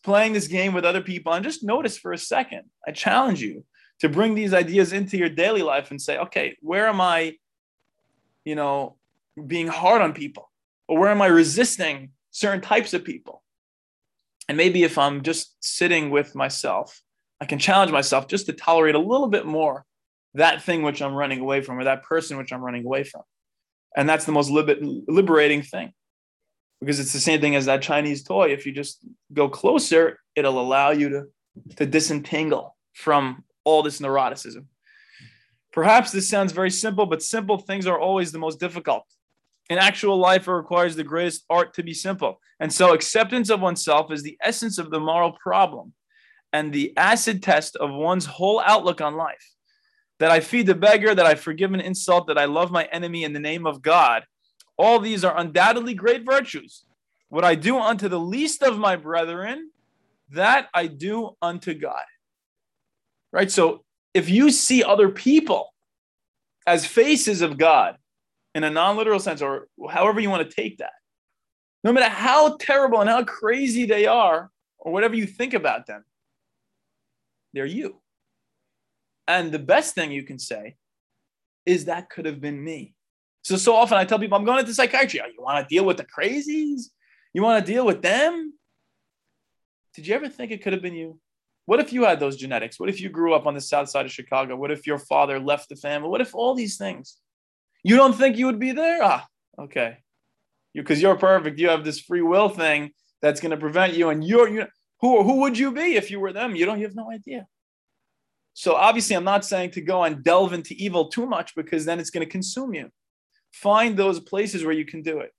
playing this game with other people. And just notice for a second, I challenge you to bring these ideas into your daily life and say, okay, where am I, you know, being hard on people? Or where am I resisting certain types of people? And maybe if I'm just sitting with myself, I can challenge myself just to tolerate a little bit more that thing which I'm running away from, or that person which I'm running away from. And that's the most liberating thing, because it's the same thing as that Chinese toy. If you just go closer, it'll allow you to, to disentangle from all this neuroticism. Perhaps this sounds very simple, but simple things are always the most difficult. In actual life, it requires the greatest art to be simple. And so acceptance of oneself is the essence of the moral problem and the acid test of one's whole outlook on life. That I feed the beggar, that I forgive an insult, that I love my enemy in the name of God. All these are undoubtedly great virtues. What I do unto the least of my brethren, that I do unto God. Right? So if you see other people as faces of God, in a non-literal sense, or however you want to take that, no matter how terrible and how crazy they are, or whatever you think about them, they're you. And the best thing you can say is that could have been me. So, so often I tell people, I'm going into psychiatry. Oh, you want to deal with the crazies? You want to deal with them? Did you ever think it could have been you? What if you had those genetics? What if you grew up on the south side of Chicago? What if your father left the family? What if all these things? You don't think you would be there? Ah, okay. You, because you're perfect. You have this free will thing that's going to prevent you. And you're, you, who, who would you be if you were them? You don't, you have no idea. So obviously I'm not saying to go and delve into evil too much, because then it's going to consume you. Find those places where you can do it.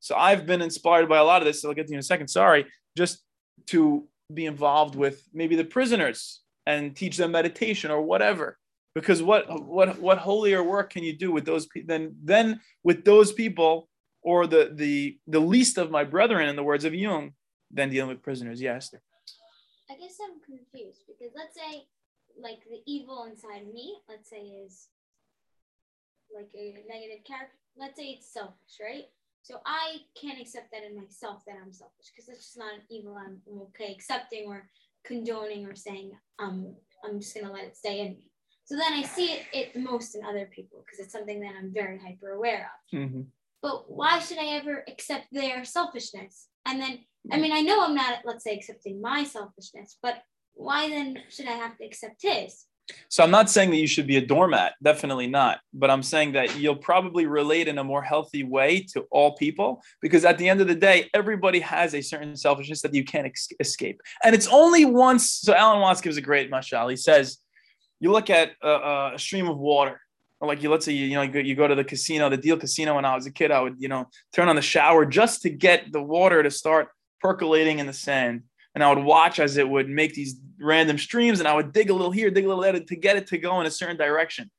So I've been inspired by a lot of this. So I'll get to you in a second. Sorry. Just to be involved with maybe the prisoners and teach them meditation or whatever. Because what what what holier work can you do with those people than then with those people, or the the the least of my brethren, in the words of Jung, than dealing with prisoners? Yes. I guess I'm confused, because let's say like the evil inside me, let's say, is like a negative character. Let's say it's selfish, right? So I can't accept that in myself that I'm selfish, because that's just not an evil I'm okay accepting or condoning or saying um I'm just gonna let it stay in me. So then I see it, it most in other people, because it's something that I'm very hyper aware of. Mm-hmm. But why should I ever accept their selfishness? And then, I mean, I know I'm not, let's say, accepting my selfishness, but why then should I have to accept his? So I'm not saying that you should be a doormat, definitely not. But I'm saying that you'll probably relate in a more healthy way to all people, because at the end of the day, everybody has a certain selfishness that you can't ex- escape. And it's only once, so Alan Watts gives a great mashal. He says, you look at a, a stream of water, or like you, let's say, you, you know, you go, you go to the casino, the Deal Casino. When I was a kid, I would, you know, turn on the shower just to get the water to start percolating in the sand. And I would watch as it would make these random streams, and I would dig a little here, dig a little there to get it to go in a certain direction.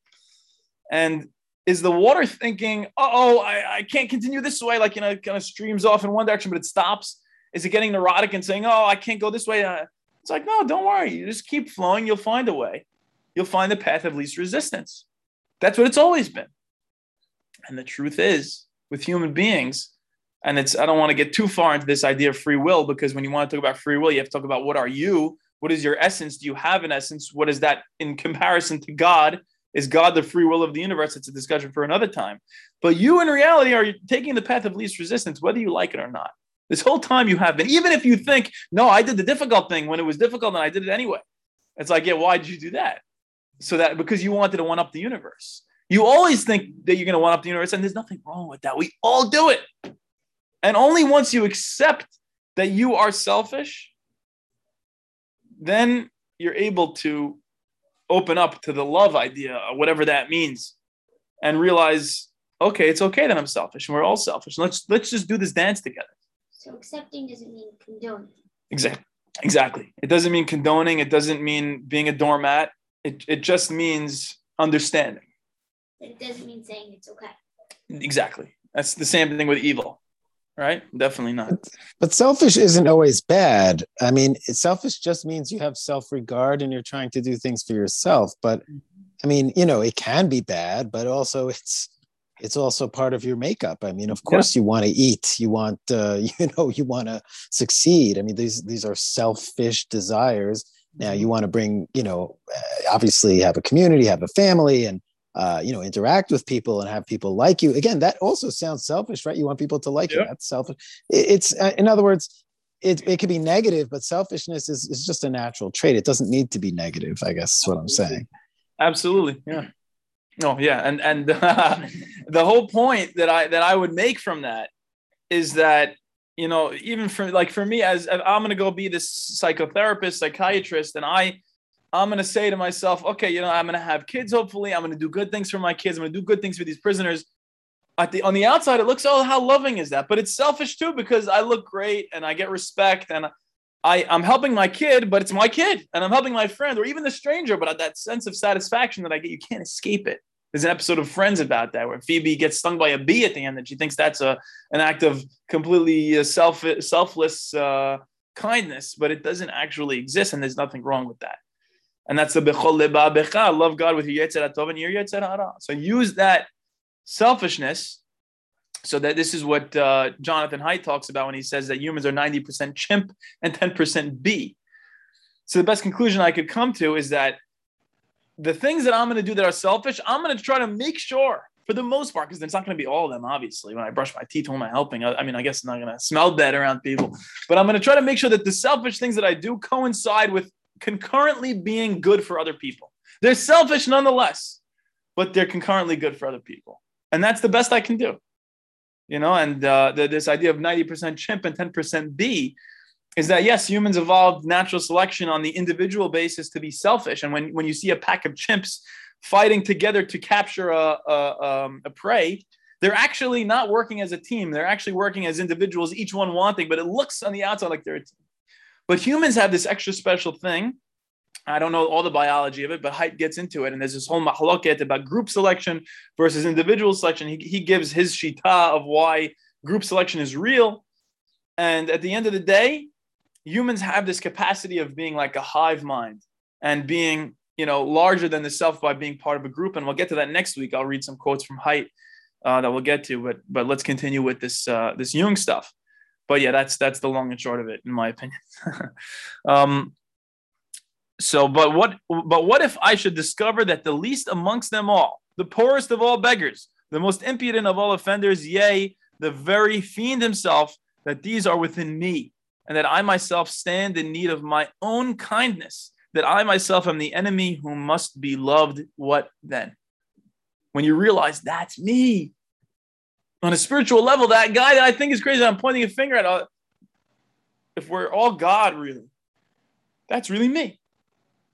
And is the water thinking, oh, I, I can't continue this way? Like, you know, it kind of streams off in one direction, but it stops. Is it getting neurotic and saying, oh, I can't go this way? Uh, it's like, no, don't worry. You just keep flowing. You'll find a way. You'll find the path of least resistance. That's what it's always been. And the truth is, with human beings, and it's, I don't want to get too far into this idea of free will, because when you want to talk about free will, you have to talk about what are you? What is your essence? Do you have an essence? What is that in comparison to God? Is God the free will of the universe? It's a discussion for another time. But you, in reality, are taking the path of least resistance, whether you like it or not. This whole time you have been, even if you think, no, I did the difficult thing when it was difficult and I did it anyway. It's like, yeah, why did you do that? So that because you wanted to one-up the universe. You always think that you're going to one-up the universe, and there's nothing wrong with that. We all do it. And only once you accept that you are selfish, then you're able to open up to the love idea, or whatever that means, and realize, okay, it's okay that I'm selfish, and we're all selfish. Let's let's just do this dance together. So accepting doesn't mean condoning. Exactly. Exactly. It doesn't mean condoning. It doesn't mean being a doormat. It it just means understanding. It doesn't mean saying it's okay. Exactly. That's the same thing with evil, right? Definitely not. But, but selfish isn't always bad. I mean, selfish just means you have self-regard and you're trying to do things for yourself. But I mean, you know, it can be bad, but also it's it's also part of your makeup. I mean, of course, yeah. You want to eat. You want, uh, you know, you want to succeed. I mean, these these are selfish desires. Now you want to bring, you know, obviously have a community, have a family, and, uh, you know, interact with people and have people like you. Again, that also sounds selfish, right? You want people to like yeah. you. That's selfish. It's, in other words, it it could be negative, but selfishness is, is just a natural trait. It doesn't need to be negative, I guess is what I'm saying. Absolutely. Yeah. Oh, yeah. And, and uh, the whole point that I, that I would make from that is that, you know, even for like for me, as I'm going to go be this psychotherapist, psychiatrist, and I, I'm going to say to myself, okay, you know, I'm going to have kids. Hopefully, I'm going to do good things for my kids. I'm going to do good things for these prisoners. At the on the outside, it looks, oh, how loving is that? But it's selfish too, because I look great and I get respect, and I I'm helping my kid, but it's my kid, and I'm helping my friend or even the stranger. But that sense of satisfaction that I get, you can't escape it. There's an episode of Friends about that, where Phoebe gets stung by a bee at the end, and she thinks that's a an act of completely self selfless uh, kindness, but it doesn't actually exist, and there's nothing wrong with that. And that's the bechol leba becha, love God with your yetzer hatov and your yetzer hara. So use that selfishness, so that this is what uh, Jonathan Haidt talks about when he says that humans are ninety percent chimp and ten percent bee. So the best conclusion I could come to is that the things that I'm going to do that are selfish, I'm going to try to make sure, for the most part, because it's not going to be all of them, obviously. When I brush my teeth, who am I helping? I, I mean, I guess I'm not going to smell bad around people. But I'm going to try to make sure that the selfish things that I do coincide with concurrently being good for other people. They're selfish nonetheless, but they're concurrently good for other people. And that's the best I can do. You know, and uh, the, this idea of ninety percent chimp and ten percent bee is that, yes, humans evolved natural selection on the individual basis to be selfish. And when, when you see a pack of chimps fighting together to capture a, a, um, a prey, they're actually not working as a team. They're actually working as individuals, each one wanting, but it looks on the outside like they're a team. But humans have this extra special thing I don't know all the biology of it, but Haidt gets into it. And there's this whole mahloket about group selection versus individual selection. He, he gives his shita of why group selection is real. And at the end of the day, humans have this capacity of being like a hive mind and being, you know, larger than the self by being part of a group. And we'll get to that next week. I'll read some quotes from Haidt uh, that we'll get to, but, but let's continue with this, uh, this Jung stuff. But yeah, that's, that's the long and short of it, in my opinion. um, So, but what, but what if I should discover that the least amongst them all, the poorest of all beggars, the most impudent of all offenders, yea, the very fiend himself, that these are within me, and that I myself stand in need of my own kindness, that I myself am the enemy who must be loved? What then? When you realize that's me on a spiritual level, that guy that I think is crazy, I'm pointing a finger at, if we're all God, really, that's really me.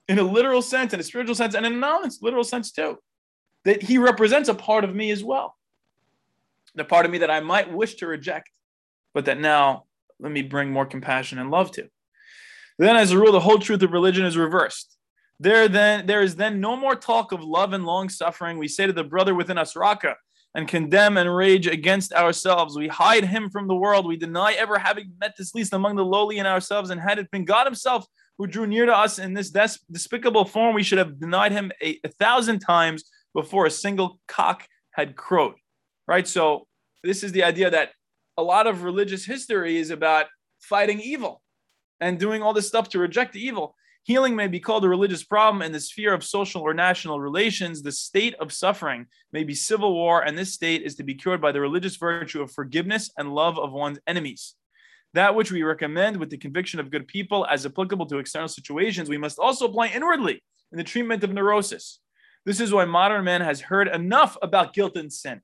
In a literal sense, in a spiritual sense, and in a non-literal sense too, that he represents a part of me as well. The part of me that I might wish to reject, but that now let me bring more compassion and love to. Then, as a rule, the whole truth of religion is reversed. There then, there is then no more talk of love and long-suffering. We say to the brother within us, Raka, and condemn and rage against ourselves. We hide him from the world. We deny ever having met this least among the lowly in ourselves, and had it been God himself who drew near to us in this des- despicable form, we should have denied him a, a thousand times before a single cock had crowed, right? So this is the idea that a lot of religious history is about fighting evil and doing all this stuff to reject the evil. Healing may be called a religious problem in the sphere of social or national relations. The state of suffering may be civil war, and this state is to be cured by the religious virtue of forgiveness and love of one's enemies. That which we recommend with the conviction of good people as applicable to external situations, we must also apply inwardly in the treatment of neurosis. This is why modern man has heard enough about guilt and sin.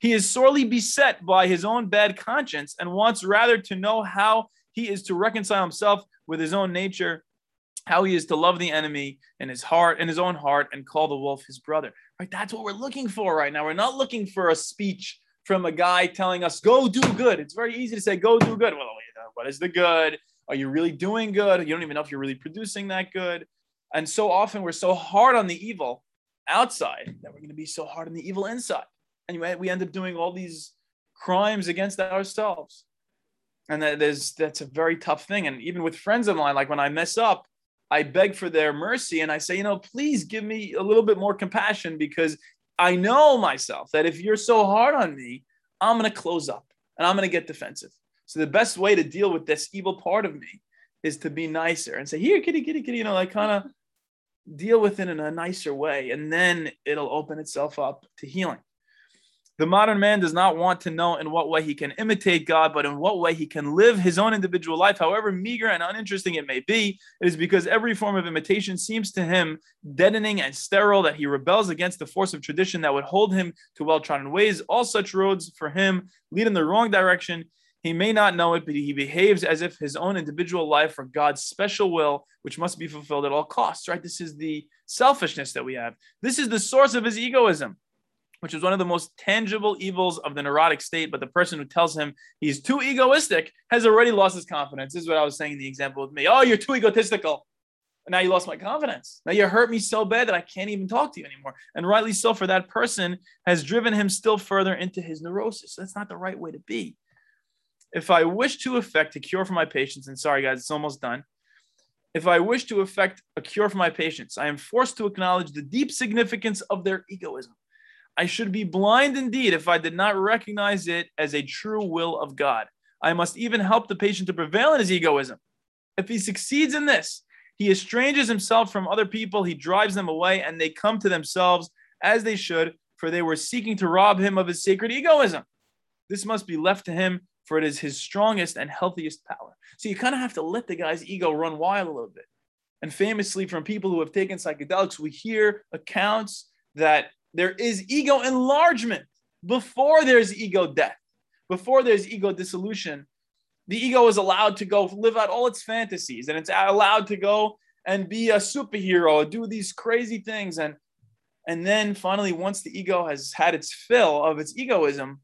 He is sorely beset by his own bad conscience and wants rather to know how he is to reconcile himself with his own nature, how he is to love the enemy in his heart, in his own heart, and call the wolf his brother. Right? That's what we're looking for right now. We're not looking for a speech from a guy telling us, go do good. It's very easy to say, go do good. Well, what is the good? Are you really doing good? You don't even know if you're really producing that good. And so often we're so hard on the evil outside that we're going to be so hard on the evil inside. And anyway, we end up doing all these crimes against ourselves. And that is, that's a very tough thing. And even with friends of mine, like when I mess up, I beg for their mercy. And I say, you know, please give me a little bit more compassion, because I know myself that if you're so hard on me, I'm going to close up and I'm going to get defensive. So the best way to deal with this evil part of me is to be nicer and say, here, kitty, kitty, kitty, you know, like kind of deal with it in a nicer way. And then it'll open itself up to healing. The modern man does not want to know in what way he can imitate God, but in what way he can live his own individual life, however meager and uninteresting it may be. It is because every form of imitation seems to him deadening and sterile that he rebels against the force of tradition that would hold him to well-trodden ways. All such roads for him lead in the wrong direction. He may not know it, but he behaves as if his own individual life were God's special will, which must be fulfilled at all costs, right? This is the selfishness that we have. This is the source of his egoism, which is one of the most tangible evils of the neurotic state. But the person who tells him he's too egoistic has already lost his confidence. This is what I was saying in the example with me. Oh, you're too egotistical. And now you lost my confidence. Now you hurt me so bad that I can't even talk to you anymore. And rightly so, for that person has driven him still further into his neurosis. That's not the right way to be. If I wish to effect a cure for my patients, and sorry guys, it's almost done. If I wish to effect a cure for my patients, I am forced to acknowledge the deep significance of their egoism. I should be blind indeed if I did not recognize it as a true will of God. I must even help the patient to prevail in his egoism. If he succeeds in this, he estranges himself from other people, he drives them away, and they come to themselves as they should, for they were seeking to rob him of his sacred egoism. This must be left to him, for it is his strongest and healthiest power. So you kind of have to let the guy's ego run wild a little bit. And famously, from people who have taken psychedelics, we hear accounts that there is ego enlargement before there's ego death, before there's ego dissolution. The ego is allowed to go live out all its fantasies, and it's allowed to go and be a superhero, do these crazy things. And, and then finally, once the ego has had its fill of its egoism,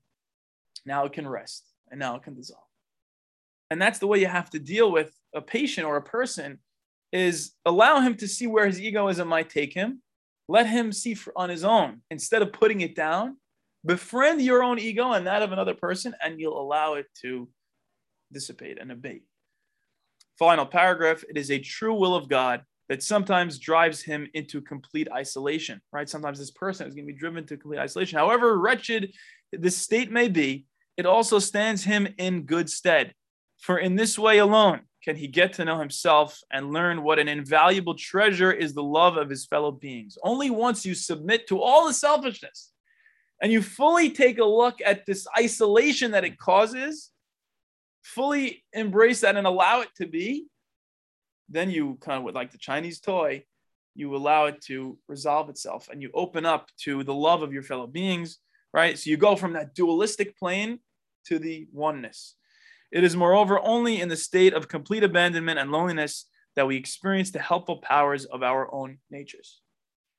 now it can rest and now it can dissolve. And that's the way you have to deal with a patient or a person is allow him to see where his egoism might take him. Let him see for, on his own. Instead of putting it down, befriend your own ego and that of another person, and you'll allow it to dissipate and abate. Final paragraph, it is a true will of God that sometimes drives him into complete isolation, right? Sometimes this person is going to be driven to complete isolation. However wretched this state may be, it also stands him in good stead. For in this way alone can he get to know himself and learn what an invaluable treasure is the love of his fellow beings. Only once you submit to all the selfishness and you fully take a look at this isolation that it causes, fully embrace that and allow it to be, then you kind of would like the Chinese toy, you allow it to resolve itself and you open up to the love of your fellow beings, right? So you go from that dualistic plane to the oneness. It is, moreover, only in the state of complete abandonment and loneliness that we experience the helpful powers of our own natures.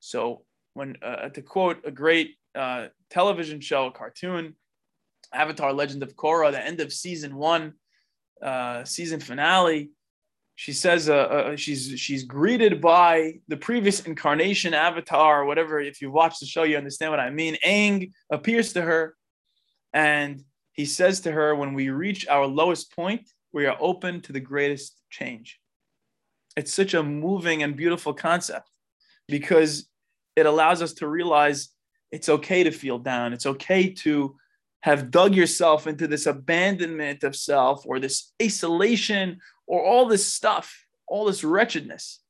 So when, uh, to quote a great uh, television show, cartoon, Avatar Legend of Korra, the end of season one, uh, season finale, she says uh, uh, she's she's greeted by the previous incarnation Avatar or whatever. If you watch the show, you understand what I mean. Aang appears to her and he says to her, when we reach our lowest point, we are open to the greatest change. It's such a moving and beautiful concept because it allows us to realize it's okay to feel down. It's okay to have dug yourself into this abandonment of self or this isolation or all this stuff, all this wretchedness,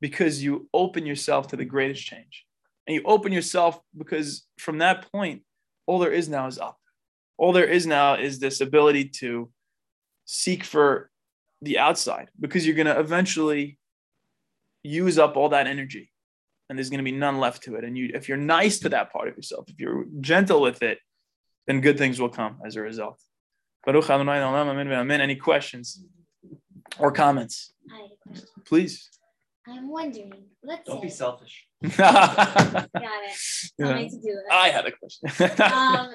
because you open yourself to the greatest change. And you open yourself because from that point, all there is now is up. All there is now is this ability to seek for the outside because you're going to eventually use up all that energy and there's going to be none left to it. And you, if you're nice to that part of yourself, if you're gentle with it, then good things will come as a result. Any questions or comments? I have a question. Please. I'm wondering. Let's Don't say, be selfish. Got it. Something to do with it. I had a question. um,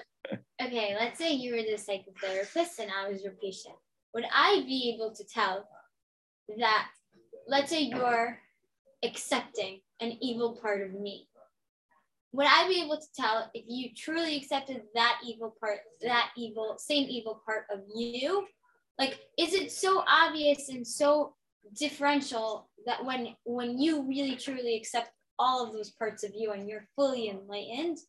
Okay, let's say you were the psychotherapist and I was your patient. Would I be able to tell that, let's say you're accepting an evil part of me. Would I be able to tell if you truly accepted that evil part, that evil, same evil part of you? Like, is it so obvious and so differential that when when you really truly accept all of those parts of you and you're fully enlightened,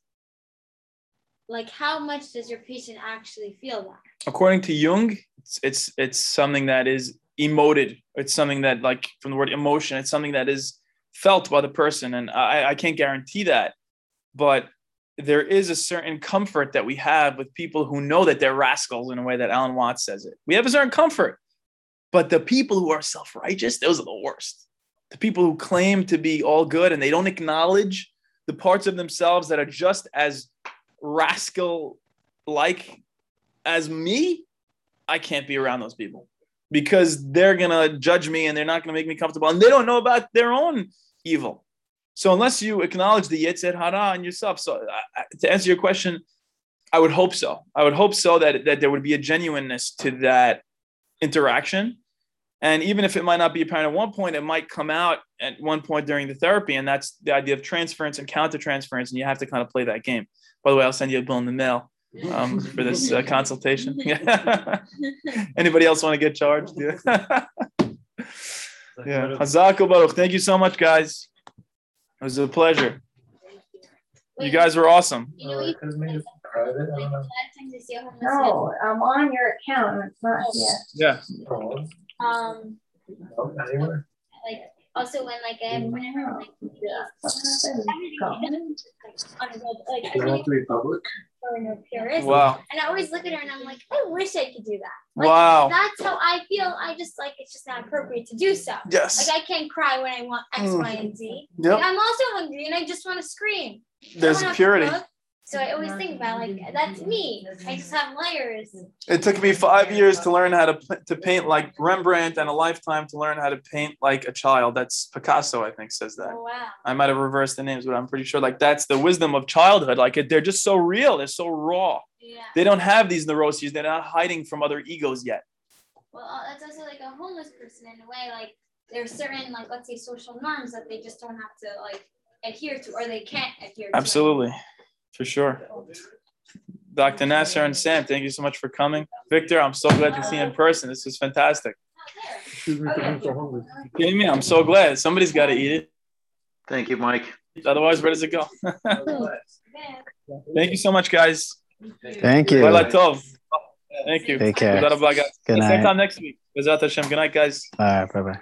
like, how much does your patient actually feel that? According to Jung, it's it's, it's something that is emoted. It's something that, like, from the word emotion, it's something that is felt by the person. And I, I can't guarantee that. But there is a certain comfort that we have with people who know that they're rascals in a way that Alan Watts says it. We have a certain comfort. But the people who are self-righteous, those are the worst. The people who claim to be all good and they don't acknowledge the parts of themselves that are just as rascal like as me, I can't be around those people because they're gonna judge me and they're not gonna make me comfortable and they don't know about their own evil. So unless you acknowledge the yetzer hara in yourself, so uh, to answer your question, I would hope so. I would hope so that that there would be a genuineness to that interaction, and even if it might not be apparent at one point, it might come out at one point during the therapy, and that's the idea of transference and counter-transference, and you have to kind of play that game. By the way, I'll send you a bill in the mail um, for this uh, consultation. Anybody else want to get charged? Yeah. Yeah. Hazako Baruch. Thank you so much, guys. It was a pleasure. You guys were awesome. No, I'm on your account. It's not yet. Yeah. Um. Like also when like I whenever like public. Wow. And I always look at her and I'm like, I wish I could do that. Like, wow. That's how I feel. I just like, it's just not appropriate to do so. Yes. Like I can't cry when I want X, mm. Y, and Z. Yep. Like, I'm also hungry and I just want to scream. There's purity. Cook, so I always think about like, that's me. I just have layers. It took me five years to learn how to to paint like Rembrandt and a lifetime to learn how to paint like a child. That's Picasso, I think, says that. Oh, wow. I might have reversed the names, but I'm pretty sure like that's the wisdom of childhood. Like they're just so real. They're so raw. Yeah. They don't have these neuroses. They're not hiding from other egos yet. Well, that's also like a homeless person in a way. Like there are certain, like, let's say, social norms that they just don't have to, like, adhere to, or they can't adhere to. Absolutely, for sure. Doctor Nasser and Sam, thank you so much for coming. Victor, I'm so glad to see you in person. This is fantastic. Okay. I'm so glad. Somebody's got to eat it. Thank you, Mike. Otherwise, where does it go? Thank you so much, guys. Thank you. Thank you. Take care. Good night. Same time next week. Good night, guys. All right, bye-bye.